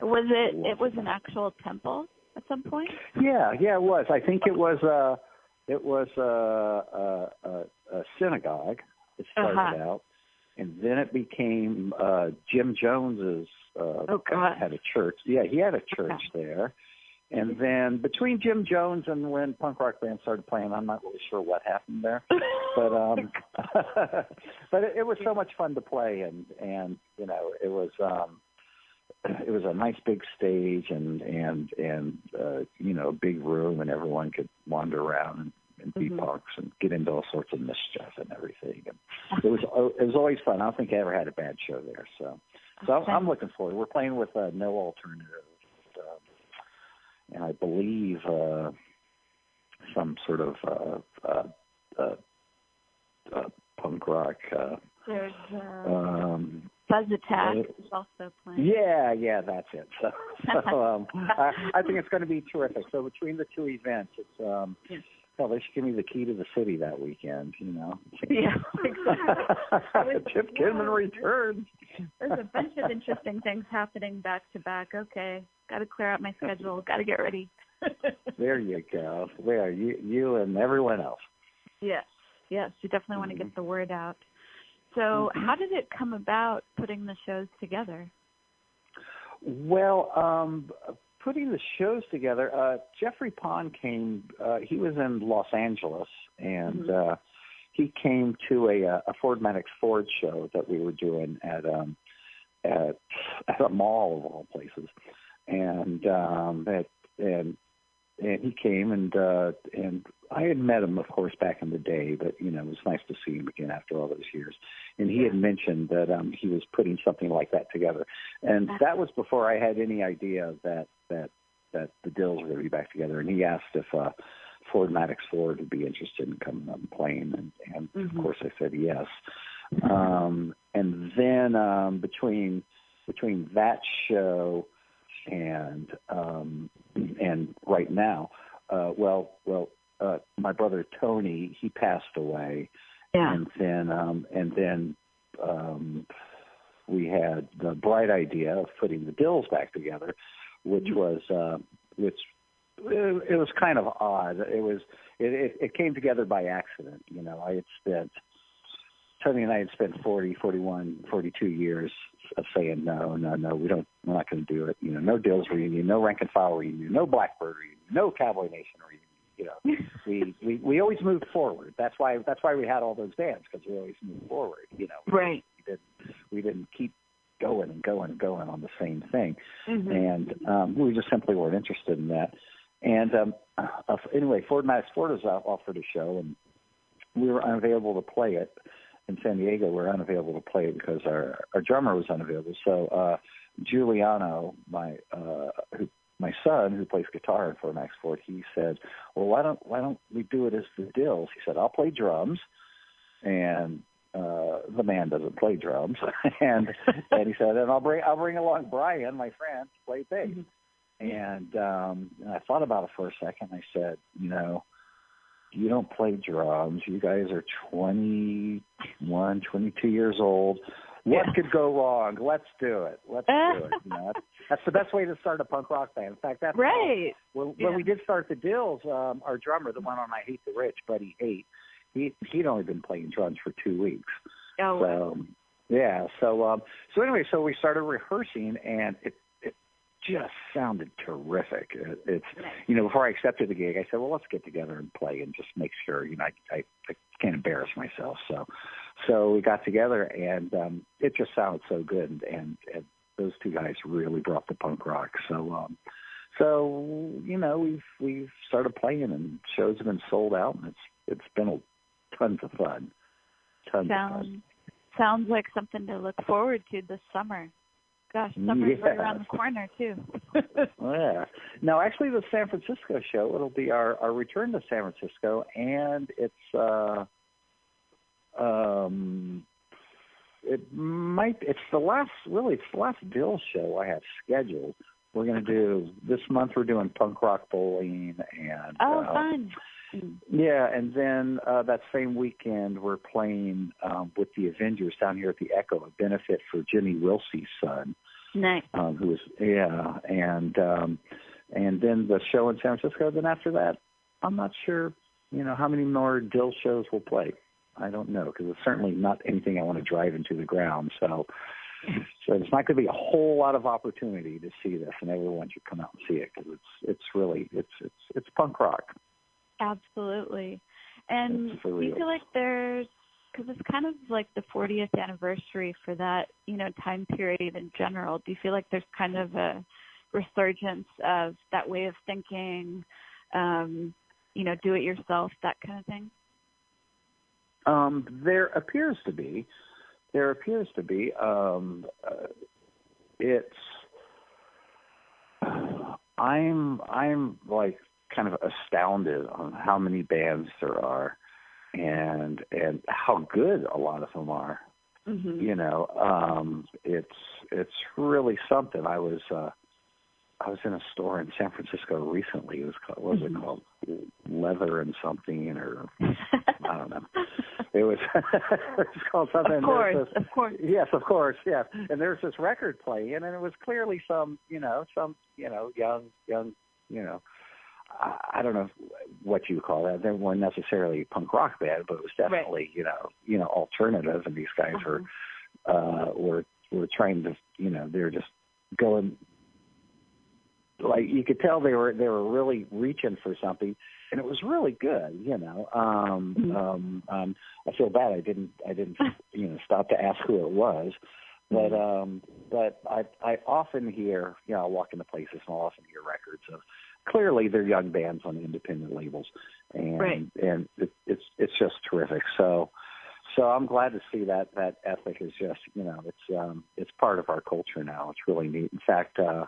Was it? It was an actual temple at some point. Yeah, yeah, it was. I think it was a, it was a, a, a synagogue. It started uh-huh. out, and then it became uh, Jim Jones's. Uh, oh God! Had a church. Yeah, he had a church okay. there, and then between Jim Jones and when punk rock bands started playing, I'm not really sure what happened there, but um, but it, it was so much fun to play, and and you know it was. Um, It was a nice big stage and and and uh, you know, a big room, and everyone could wander around and, and be mm-hmm. punks and get into all sorts of mischief and everything. And it was it was always fun. I don't think I ever had a bad show there. So so okay. I'm looking forward. We're playing with uh, No Alternative, and, um, and I believe uh, some sort of uh, uh, uh, uh, punk rock. Uh, There's. Uh... Um, Buzz Attack is also playing. Yeah, yeah, that's it. So, so um, I, I think it's going to be terrific. So between the two events, it's um, yes. well, they should give me the key to the city that weekend, you know. Yeah, exactly. Chip Kinman returns. There's a bunch of interesting things happening back to back. Okay, got to clear out my schedule. Got to get ready. There you go. There, you, you and everyone else. Yes, yes, you definitely mm-hmm. want to get the word out. So how did it come about, putting the shows together? Well, um, putting the shows together, uh, Jeffrey Pond came, uh, he was in Los Angeles, and mm-hmm. uh, he came to a, a Ford Madox Ford show that we were doing at, um, at, at a mall of all places. And um, at, and and he came, and uh, and I had met him, of course, back in the day, but, you know, it was nice to see him again after all those years. And he yeah. had mentioned that um, he was putting something like that together. And that was before I had any idea that that, that the Dills were going to be back together. And he asked if uh, Ford Madox Ford would be interested in coming on the plane. And, and mm-hmm. of course, I said yes. Um, and then um, between between that show and um, and right now, uh, well, well, uh, my brother Tony, he passed away, yeah. and then um, and then um, we had the bright idea of putting the Dills back together, which was uh, which it, it was kind of odd. It was it, it, it came together by accident. You know, I had spent Tony and I had spent forty, forty-one, forty-two years of saying, no, no, no, we don't, we're not going to do it. You know, no Dills reunion, no Rank and File reunion, no Blackbird reunion, no Cowboy Nation reunion. You know, we, we, we always moved forward. That's why that's why we had all those bands, because we always moved forward. You know, right? We didn't we didn't keep going and going and going on the same thing, mm-hmm. and um, we just simply weren't interested in that. And um, uh, anyway, Ford Madox Ford was offered a show, and we were unavailable to play it. In San Diego, we were unavailable to play it because our, our drummer was unavailable. So uh, Giuliano, my uh, who, my son, who plays guitar in Ford Madox Ford, he said, "Well, why don't why don't we do it as the Dills?" He said, "I'll play drums," and uh, the man doesn't play drums, and and he said, "And I'll bring I'll bring along Brian, my friend, to play bass." Mm-hmm. And, um, and I thought about it for a second. I said, "You know, you don't play drums. You guys are twenty-one, twenty-two years old. What yeah. could go wrong? Let's do it. Let's do it." You know, that's, that's the best way to start a punk rock band. In fact, that's right. When, when yeah. we did start the Dills, um, our drummer, the one on I Hate the Rich, Buddy Haight, he, he'd only been playing drums for two weeks. Oh, so, wow. Yeah. So, um, so anyway, so we started rehearsing, and it just sounded terrific. It, it's, you know, before I accepted the gig, I said, well, let's get together and play and just make sure, you know, I, I, I can't embarrass myself. So, so we got together, and um, it just sounded so good. And, and, and those two guys really brought the punk rock. So, um, so, you know, we've, we've started playing, and shows have been sold out, and it's, it's been a, tons of fun. Tons sounds, of fun. Sounds like something to look forward to this summer. Gosh, summer's yeah. right around the corner, too. yeah. Now, actually, the San Francisco show, it'll be our, our return to San Francisco, and it's uh, um, it might it's the last, really, it's the last Dills show I have scheduled. We're going to do, this month we're doing punk rock bowling. and Oh, uh, fun. Yeah, and then uh, that same weekend we're playing um, with the Avengers down here at the Echo, a benefit for Jimmy Wilsey's son. Nice. Um, who is, yeah, and um, and then the show in San Francisco. Then after that, I'm not sure, you know, how many more Dill shows we'll play. I don't know, because it's certainly not anything I want to drive into the ground. So, so it's not going to be a whole lot of opportunity to see this, and everyone should come out and see it because it's it's really it's it's it's punk rock. Absolutely. And do you feel like there's, because it's kind of like the fortieth anniversary for that, you know, time period in general, do you feel like there's kind of a resurgence of that way of thinking, um, you know, do it yourself, that kind of thing? Um, there appears to be. There appears to be. Um, uh, it's, I'm, I'm like, kind of astounded on how many bands there are and and how good a lot of them are. Mm-hmm. You know, um, it's it's really something. I was uh, I was in a store in San Francisco recently. It was called, what was mm-hmm. it called? Leather and something, or I don't know. It was, it was called something. Of course, this, of course. Yes, of course, yeah. And there's this record playing, and it was clearly some, you know, some, you know, young, young, you know, I don't know what you call that. They weren't necessarily punk rock band, but it was definitely, right. you know, you know, alternative. And these guys were, uh, were, were trying to, you know, they were just going, like you could tell they were, they were really reaching for something, and it was really good. You know, um, mm-hmm. um, um, I feel bad. I didn't, I didn't, you know, stop to ask who it was. But um, but I I often hear, you know, I walk into places and I'll often hear records of, clearly they're young bands on independent labels, and right. and it, it's it's just terrific. So so I'm glad to see that that ethic is just, you know, it's um it's part of our culture now. It's really neat. In fact, uh,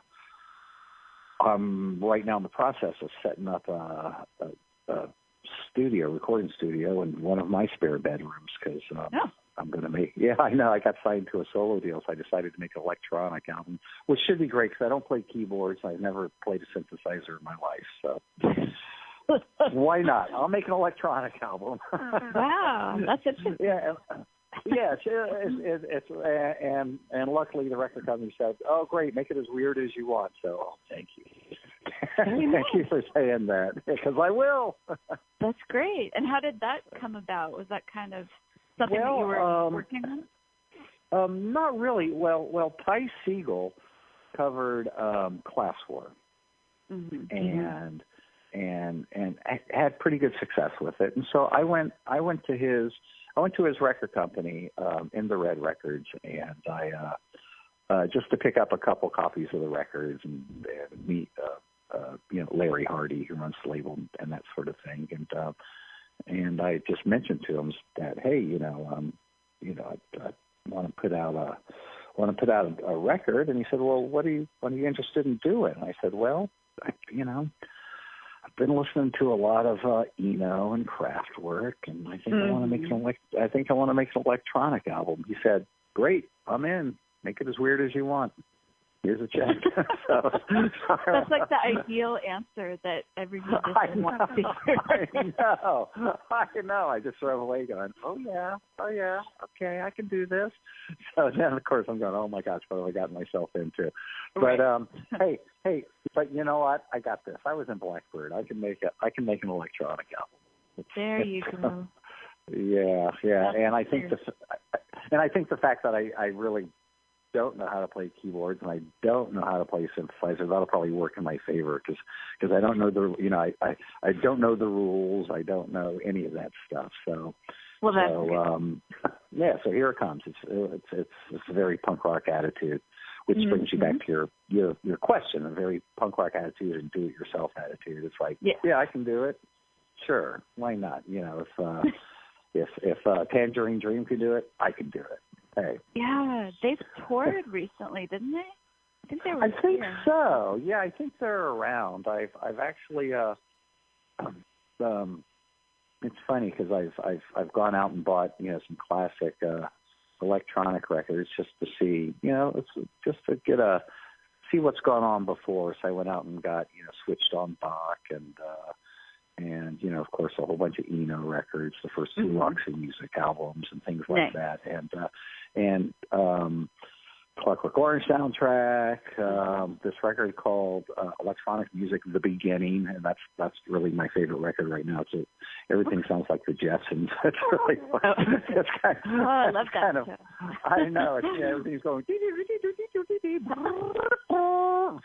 I'm right now in the process of setting up a, a, a studio, recording studio, in one of my spare bedrooms because. Um, yeah. I'm going to make, yeah, I know. I got signed to a solo deal, so I decided to make an electronic album, which should be great because I don't play keyboards. I've never played a synthesizer in my life, so why not? I'll make an electronic album. Wow, that's interesting. Yeah, and, yeah, it's, it's, it's, it's and and luckily the record company said, "Oh, great, make it as weird as you want." So, oh, thank you, thank you for saying that because I will. That's great. And how did that come about? Was that kind of something well, that you were um, working on? Um, not really. Well, well, Ty Segall covered um, Class War, mm-hmm. and and and had pretty good success with it. And so I went, I went to his, I went to his record company, um, In the Red Records, and I uh, uh, just to pick up a couple copies of the records and, and meet, uh, uh, you know, Larry Hardy, who runs the label, and, and that sort of thing, and. Uh, And I just mentioned to him that, hey, you know, um, you know, I, I want to put out a want to put out a, a record. And he said, well, what are you what are you interested in doing? And I said, well, I, you know, I've been listening to a lot of uh, Eno and Kraftwerk, and I think mm-hmm. I want to make an elect- I think I want to make an electronic album. He said, great, I'm in. Make it as weird as you want. Here's a check. So, that's like the ideal answer that every musician wants to hear. I know. I know. I just drove away going, oh, yeah. Oh, yeah. Okay, I can do this. So then, of course, I'm going, oh, my gosh, what have I gotten myself into? Right. But, um, hey, hey, but you know what? I got this. I was in Blackbird. I can make, a, I can make an electronic album. There you go. Yeah, yeah. That's and I think the, and I think the fact that I, I really – don't know how to play keyboards and I don't know how to play synthesizer. That'll probably work in my favor because because I don't know the you know I, I I don't know the rules. I don't know any of that stuff. So well, that's so, um, yeah. So here it comes. It's it's it's, it's a very punk rock attitude, which mm-hmm. brings you back to your your your question. A very punk rock attitude and do it yourself attitude. It's like yeah, yeah I can do it. Sure, why not? You know, if uh, if if uh, Tangerine Dream could do it, I can do it. Hey. Yeah, they've toured recently, didn't they? I think they were. I here. think so. Yeah, I think they're around. I've I've actually uh, um, it's funny because I've I've I've gone out and bought you know some classic uh, electronic records just to see you know it's just to get a see what's gone on before. So I went out and got you know Switched on Bach and. Uh, And, you know, of course, a whole bunch of Eno records, the first two mm-hmm. Roxy Music albums and things like nice. that. And uh, and um, Clockwork Orange soundtrack, um, this record called uh, Electronic Music, The Beginning. And that's that's really my favorite record right now. It's a, everything sounds like the Jetsons. That's really fun. It's kind of, oh, I love that. Kind of, I know. It's, yeah, everything's going.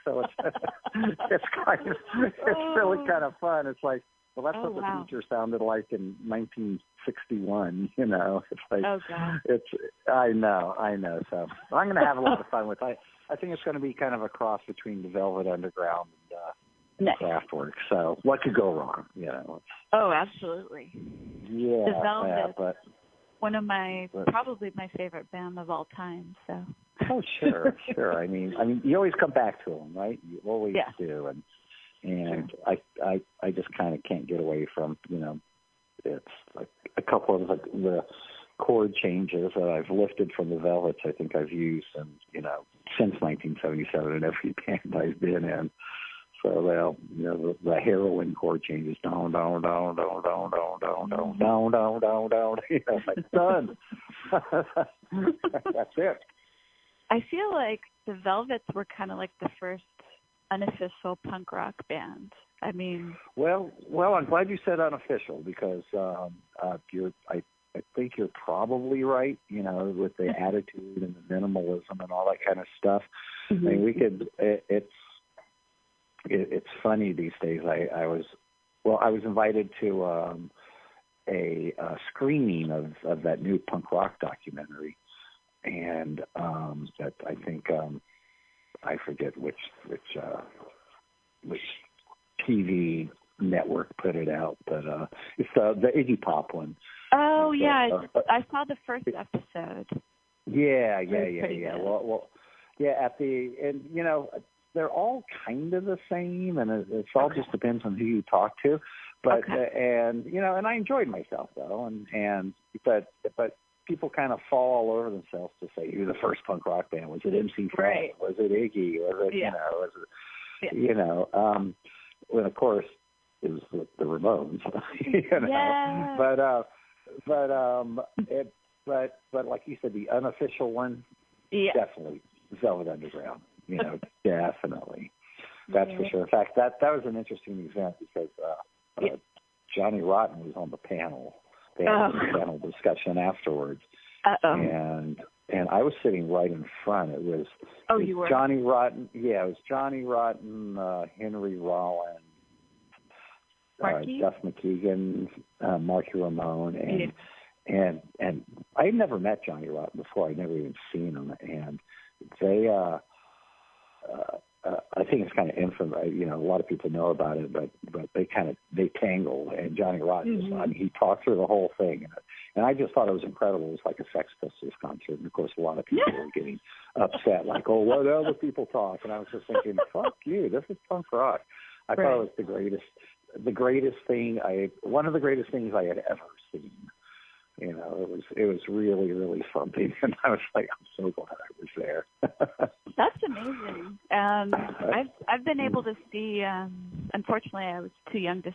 So it's, it's, kind of, it's really kind of fun. It's like, well, that's oh, what the wow. future sounded like in nineteen sixty-one, you know. It's like, oh, God. It's, I know, I know. So I'm going to have a lot of fun with it. I, I think it's going to be kind of a cross between the Velvet Underground and, uh, and nice. Kraftwerk. So what could go wrong, you know? Oh, absolutely. Yeah. The Velvet, yeah, but, one of my, but, probably my favorite band of all time, so. Oh, sure, sure. I mean, I mean, you always come back to them, right? You always yeah. do, and and sure. I, I, I just kind of can't get away from, you know, it's like a couple of the, the chord changes that I've lifted from the Velvets. I think I've used, and you know, since nineteen seventy-seven, in every band I've been in. So they'll, you know, the, the heroin chord changes, down, down, down, down, down, down, down, down, down, down, down, down. You know, like done. That's it. I feel like the Velvets were kind of like the first unofficial punk rock band. I mean, well, well, I'm glad you said unofficial because um, uh, you're. I, I think you're probably right. You know, with the attitude and the minimalism and all that kind of stuff. Mm-hmm. I mean, we could. It, it's it, it's funny these days. I, I was well. I was invited to um, a, a screening of, of that new punk rock documentary. And um, that I think um, I forget which which uh, which T V network put it out, but uh, it's uh, the Iggy Pop one. Oh so, yeah, uh, I saw the first episode. Yeah, yeah, yeah, yeah. Good. Well, well, yeah. At the and you know they're all kind of the same, and it, it's all okay. just depends on who you talk to. But okay. uh, and you know, and I enjoyed myself though, and and but but. People kind of fall all over themselves to say who the first punk rock band was. It M C Fran? Right. Was it Iggy? Was it yeah. you know? Was it yeah. you know? Um, when of course it was the, the Ramones. you know? Yeah. But uh, but um, it, but but like you said, the unofficial one, yeah. definitely Velvet Underground. You know, definitely. That's yeah. for sure. In fact, that that was an interesting event because uh, yeah. uh, Johnny Rotten was on the panel. They had oh. a panel discussion afterwards, Uh-oh. and and I was sitting right in front. It was, oh, it was you were? Johnny Rotten. Yeah, it was Johnny Rotten, uh, Henry Rollins, uh, Duff McKeegan, uh, Marky Ramone, and yeah. and and I had never met Johnny Rotten before. I'd never even seen him, and they. Uh, uh, Uh, I think it's kind of infamous. You know, a lot of people know about it, but, but they kind of they tangle. And Johnny Rotten, mm-hmm. I mean, he talked through the whole thing, and I just thought it was incredible. It was like a Sex Pistols concert, and of course, a lot of people were getting upset, like, "Oh, what other people talk?" And I was just thinking, "Fuck you! This is punk rock." I right. thought it was the greatest, the greatest thing I, one of the greatest things I had ever seen. You know, it was it was really, really something, and I was like, I'm so glad I was there. That's amazing. Um, I've I've been able to see. Um, unfortunately, I was too young to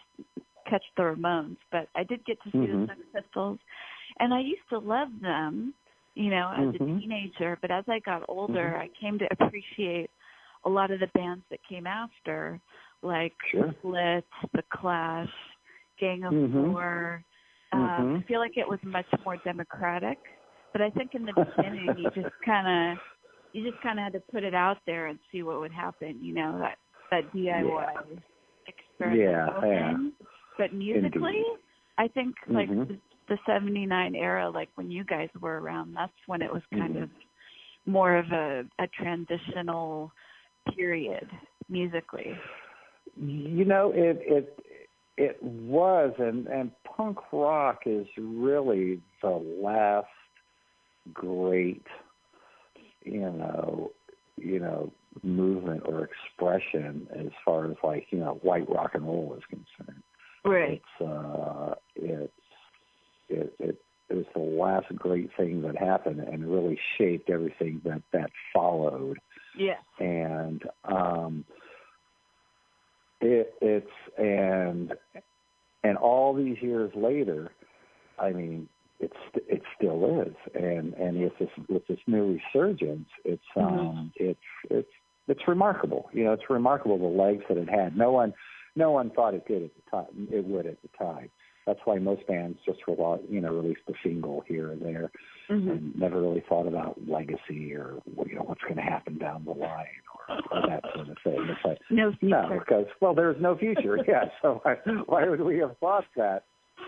catch the Ramones, but I did get to see mm-hmm. the Sex Pistols, and I used to love them. You know, as mm-hmm. a teenager, but as I got older, mm-hmm. I came to appreciate a lot of the bands that came after, like sure. Slits, The Clash, Gang of mm-hmm. Four. Uh, mm-hmm. I feel like it was much more democratic, but I think in the beginning you just kind of you just kind of had to put it out there and see what would happen. You know that that D I Y yeah. experimental yeah, thing. Yeah. But musically, Indeed. I think like mm-hmm. the seventy-nine era, like when you guys were around, that's when it was kind mm-hmm. of more of a, a transitional period musically. You know it. it It was, and, and punk rock is really the last great, you know, you know, movement or expression as far as, like, you know, white rock and roll is concerned. Right. It's, uh, it's it, it it was the last great thing that happened and really shaped everything that that followed. Yeah. And um, it it's and and all these years later, I mean, it's it still is, and and with this with this new resurgence, it's mm-hmm. um, it's it's it's remarkable. You know, it's remarkable the legs that it had. No one. No one thought it did at the time. It would at the time. That's why most bands just rely, you know, released a single here and there, mm-hmm. and never really thought about legacy or, you know, what's going to happen down the line or, or that sort of thing. It's like, no future. No, because well, there's no future. Yeah, so why, why would we have thought that?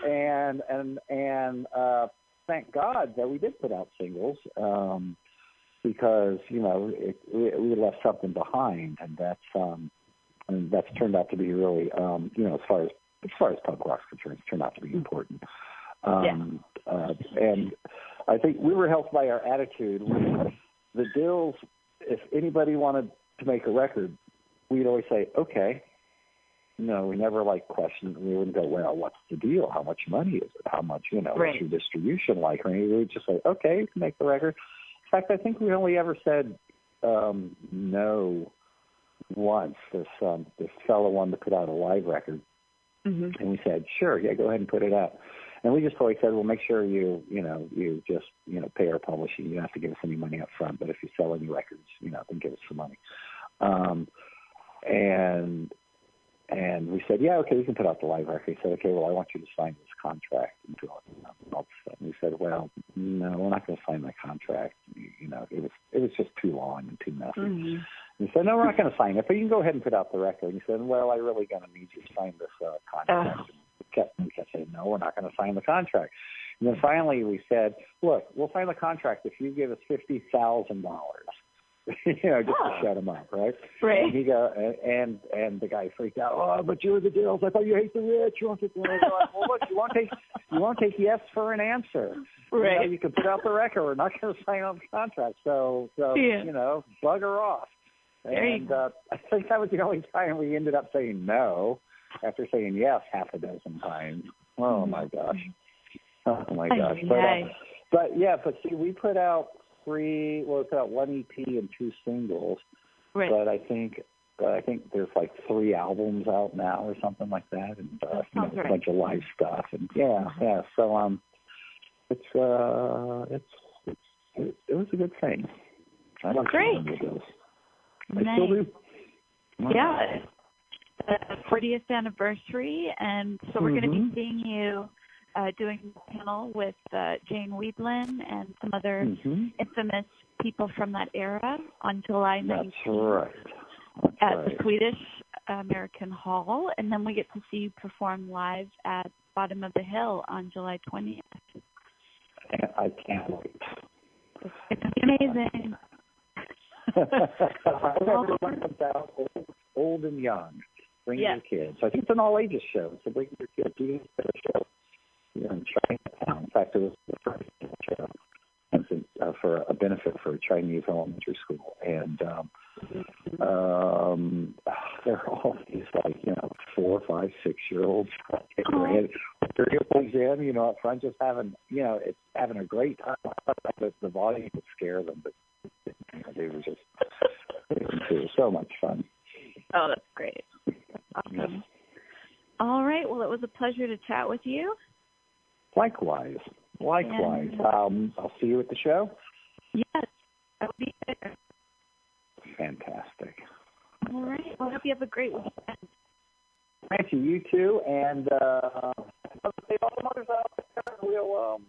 And and and uh, thank God that we did put out singles. Um, because you know it, we, we left something behind, and that's. Um, And that's turned out to be really, um, you know, as far as as far as punk rock's concerned, it's turned out to be important. Um, yeah. uh, and I think we were helped by our attitude. The Dills, if anybody wanted to make a record, we'd always say, okay. No, we never, like, questioned. We wouldn't go, well, what's the deal? How much money is it? How much, you know, right. what's your distribution like? Or anything. We would just say, okay, you can make the record. In fact, I think we only ever said um, no. Once this um, this fellow wanted to put out a live record, mm-hmm. and we said, "Sure, yeah, go ahead and put it out." And we just always said, "Well, make sure you you know you just you know pay our publishing. You don't have to give us any money up front, but if you sell any records, you know, then give us some money." Um, and and we said, "Yeah, okay, we can put out the live record." He said, "Okay, well, I want you to sign this contract." And all this. And we said, "Well, no, we're not going to sign that contract. You know, it was it was just too long and too messy." Mm-hmm. He said, no, we're not going to sign it, but you can go ahead and put out the record. And he said, well, I really going to need you to sign this uh, contract. Uh. We, kept, we kept saying, no, we're not going to sign the contract. And then finally we said, look, we'll sign the contract if you give us fifty thousand dollars, you know, just oh. to shut him up, right? Right. And, he go, and, and the guy freaked out, oh, but you're the Dills. I thought you hate the rich. You won't take the rich. Well, look, you won't take, you won't take yes for an answer. Right. You know, you can put out the record. We're not going to sign on the contract. So, so yeah. you know, bugger off. And uh, I think that was the only time we ended up saying no after saying yes half a dozen times. Oh, my gosh. Oh, my gosh. But, uh, but, yeah, but, see, we put out three, well, we put out one E P and two singles. Right. But I think but I think there's, like, three albums out now or something like that and uh, you know, right. a bunch of live stuff. And yeah, mm-hmm. yeah. So um, it's, uh, it's, it's it, it was a good thing. I don't Great. I nice. still do. Wow. Yeah. The fortieth anniversary, and so we're mm-hmm. going to be seeing you uh, doing a panel with uh, Jane Weedlin and some other mm-hmm. infamous people from that era on July nineteenth That's right. That's at right. the Swedish American Hall, and then we get to see you perform live at Bottom of the Hill on July twentieth I can't wait. It's amazing. Everyone comes out old, old and young. Bring yes. your kids. So I think it's an all-ages show. So bring your kids. You did a show in Chinatown. In fact, it was the first show for a benefit for a Chinese elementary school. And um, um, there are all these, like, you know, four, five, six-year-olds. Their earplugs in, you know, up front, just having, you know, it's having a great time. The, the volume would scare them, but they were just it was so much fun. Oh, that's great. Awesome. Yes. All right. Well, it was a pleasure to chat with you. Likewise. Likewise. And, um, I'll see you at the show. Yes. I will be there. Fantastic. All right. Well, I hope you have a great weekend. Thank you. You too. And uh, I'll say all the mothers out there. We'll um,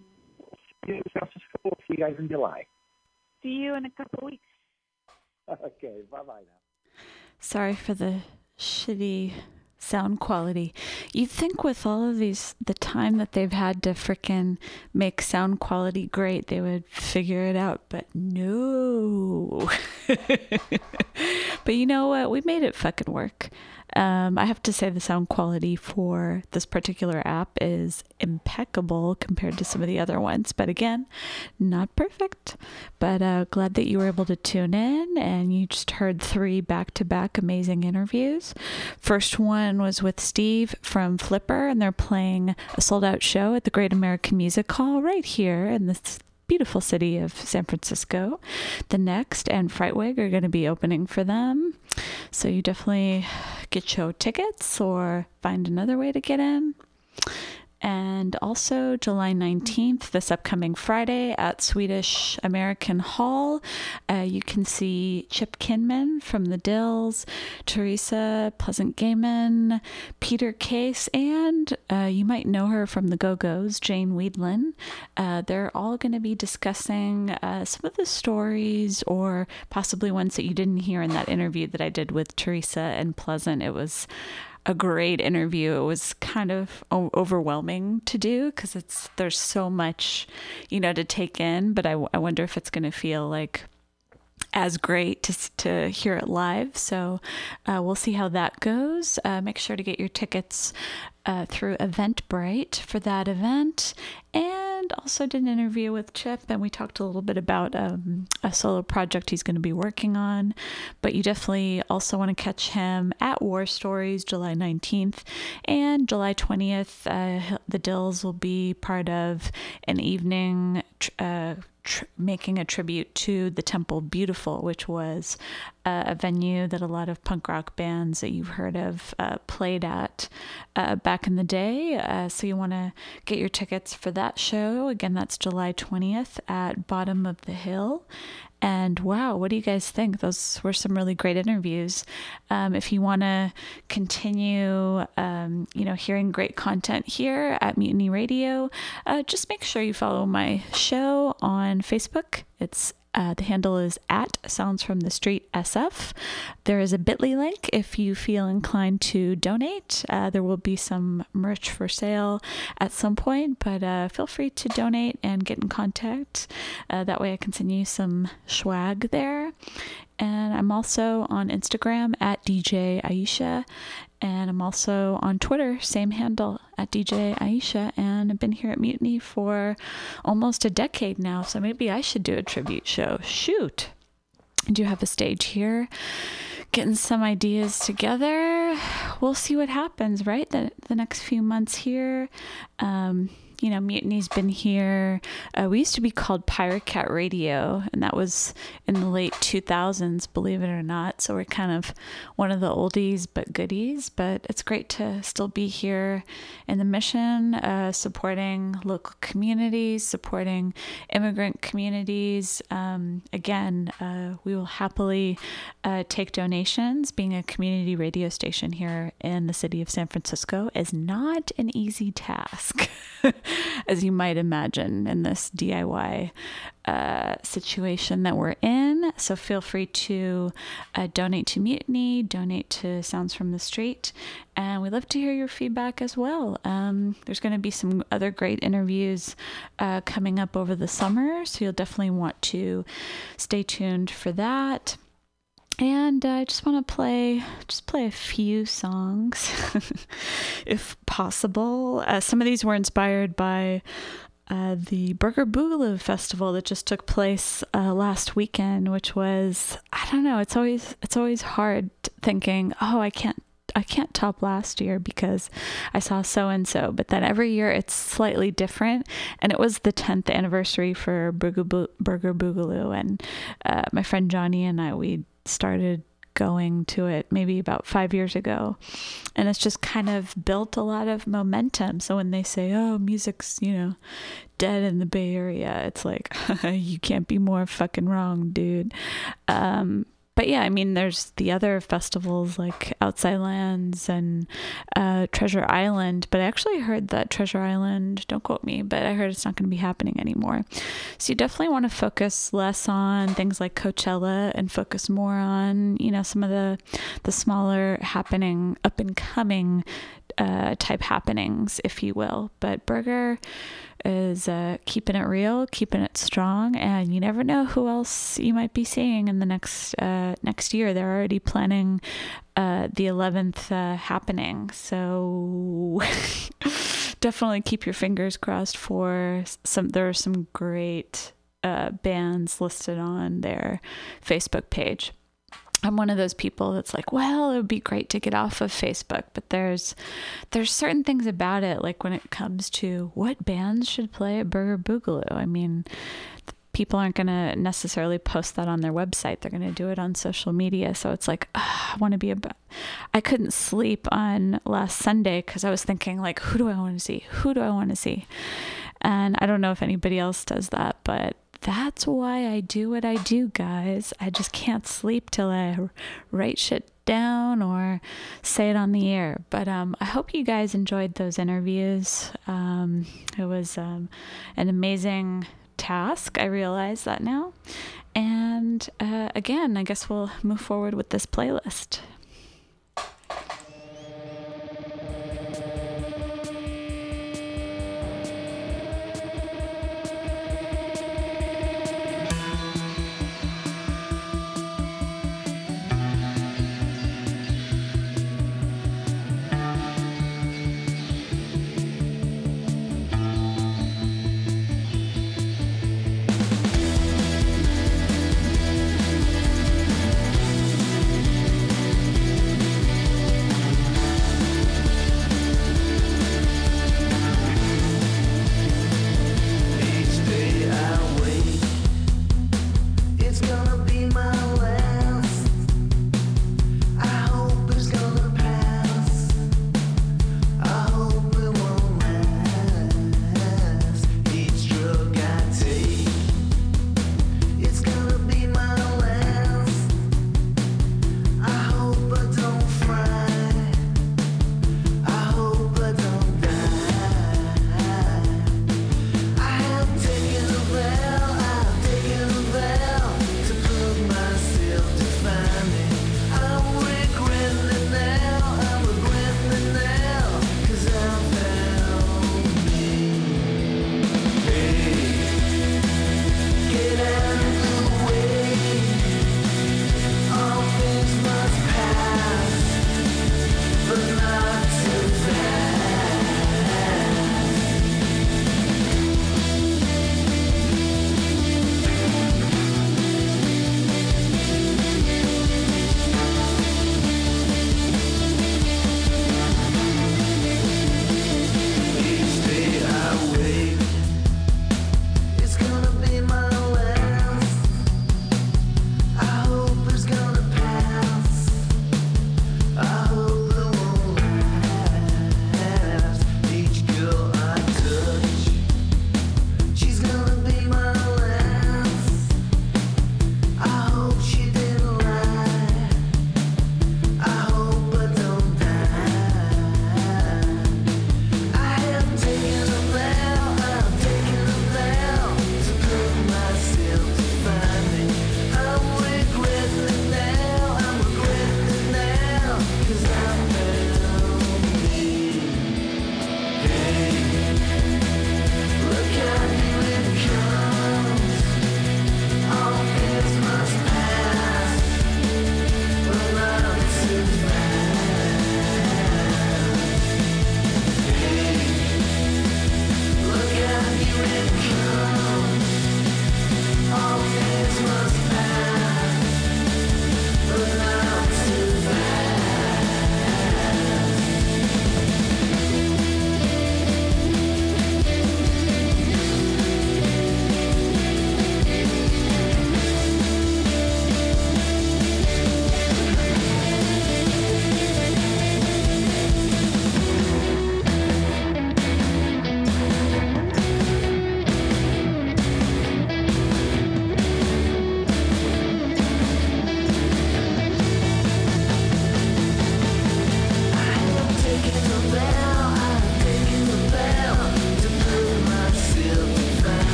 see you after school. We'll see you guys in July. See you in a couple weeks. Okay, bye-bye now. Sorry for the shitty sound quality. You'd think with all of these, the time that they've had to frickin' make sound quality great, they would figure it out, but no. But you know what? We made it fucking work. Um, I have to say the sound quality for this particular app is impeccable compared to some of the other ones. But again, not perfect. But uh, glad that you were able to tune in, and you just heard three back-to-back amazing interviews. First one was with Steve from Flipper, and they're playing a sold-out show at the Great American Music Hall right here in this beautiful city of San Francisco. The Next and Frightwig are going to be opening for them. So you definitely get your tickets or find another way to get in. And also July nineteenth, this upcoming Friday at Swedish American Hall, uh, you can see Chip Kinman from The Dills, Teresa, Pleasant Gehman, Peter Case, and uh, you might know her from The Go-Go's, Jane Weedlin. Uh, they're all going to be discussing uh, some of the stories, or possibly ones that you didn't hear in that interview that I did with Teresa and Pleasant. It was a great interview. It was kind of overwhelming to do because it's there's so much, you know, to take in. But I, I wonder if it's going to feel like as great to to hear it live. So uh, we'll see how that goes. Uh, make sure to get your tickets uh, through Eventbrite for that event. And also did an interview with Chip, and we talked a little bit about um, a solo project he's going to be working on. But you definitely also want to catch him at War Stories July nineteenth, and July twentieth. Uh, the Dills will be part of an evening uh, Tr- making a tribute to the Temple Beautiful, which was uh, a venue that a lot of punk rock bands that you've heard of uh, played at uh, back in the day. Uh, so you want to get your tickets for that show. Again, that's July twentieth at Bottom of the Hill. And wow, what do you guys think? Those were some really great interviews. Um, if you want to continue, um, you know, hearing great content here at Mutiny Radio, uh, just make sure you follow my show on Facebook. It's Uh, the handle is at Sounds From The Street S F. There is a bit dot l y link if you feel inclined to donate. Uh, there will be some merch for sale at some point, but uh, feel free to donate and get in contact. Uh, that way I can send you some swag there. And I'm also on Instagram at D J Aisha. And I'm also on Twitter, same handle, at D J Aisha. And I've been here at Mutiny for almost a decade now, so maybe I should do a tribute show. Shoot! I do have a stage here. Getting some ideas together. We'll see what happens, right? The, the next few months here. Um... You know, Mutiny's been here. Uh, we used to be called Pirate Cat Radio, and that was in the late two thousands, believe it or not. So we're kind of one of the oldies but goodies. But it's great to still be here in the mission, uh, supporting local communities, supporting immigrant communities. Um, again, uh, we will happily uh, take donations. Being a community radio station here in the city of San Francisco is not an easy task. As you might imagine in this D I Y uh, situation that we're in. So feel free to uh, donate to Mutiny, donate to Sounds From The Street, and we'd love to hear your feedback as well. Um, there's going to be some other great interviews uh, coming up over the summer, so you'll definitely want to stay tuned for that. And I uh, just want to play, just play a few songs, if possible. Uh, some of these were inspired by uh, the Burger Boogaloo festival that just took place uh, last weekend, which was, I don't know, it's always it's always hard thinking, oh, I can't I can't top last year because I saw so-and-so, but then every year it's slightly different. And it was the tenth anniversary for Burger Boogaloo. And uh, my friend Johnny and I, we started going to it maybe about five years ago. And it's just kind of built a lot of momentum. So when they say, oh, music's, you know, dead in the Bay Area, it's like, you can't be more fucking wrong, dude. Um, But yeah, I mean, there's the other festivals like Outside Lands and uh, Treasure Island. But I actually heard that Treasure Island, don't quote me, but I heard it's not going to be happening anymore. So you definitely want to focus less on things like Coachella and focus more on, you know, some of the the smaller happening, up and coming uh, type happenings, if you will. But Burger is uh, keeping it real, keeping it strong, and you never know who else you might be seeing in the next uh, next year. They're already planning uh, the eleventh uh, happening, so definitely keep your fingers crossed for some. There are some great uh, bands listed on their Facebook page. I'm one of those people that's like, well, it would be great to get off of Facebook, but there's there's certain things about it, like when it comes to what bands should play at Burger Boogaloo. I mean, people aren't going to necessarily post that on their website. They're going to do it on social media. So it's like, oh, I want to be a... B- I couldn't sleep on last Sunday because I was thinking, like, who do I want to see? Who do I want to see? And I don't know if anybody else does that, but that's why I do what I do, guys. I just can't sleep till I write shit down or say it on the air. But um, I hope you guys enjoyed those interviews. Um, it was um, an amazing task. I realize that now. And uh, again, I guess we'll move forward with this playlist.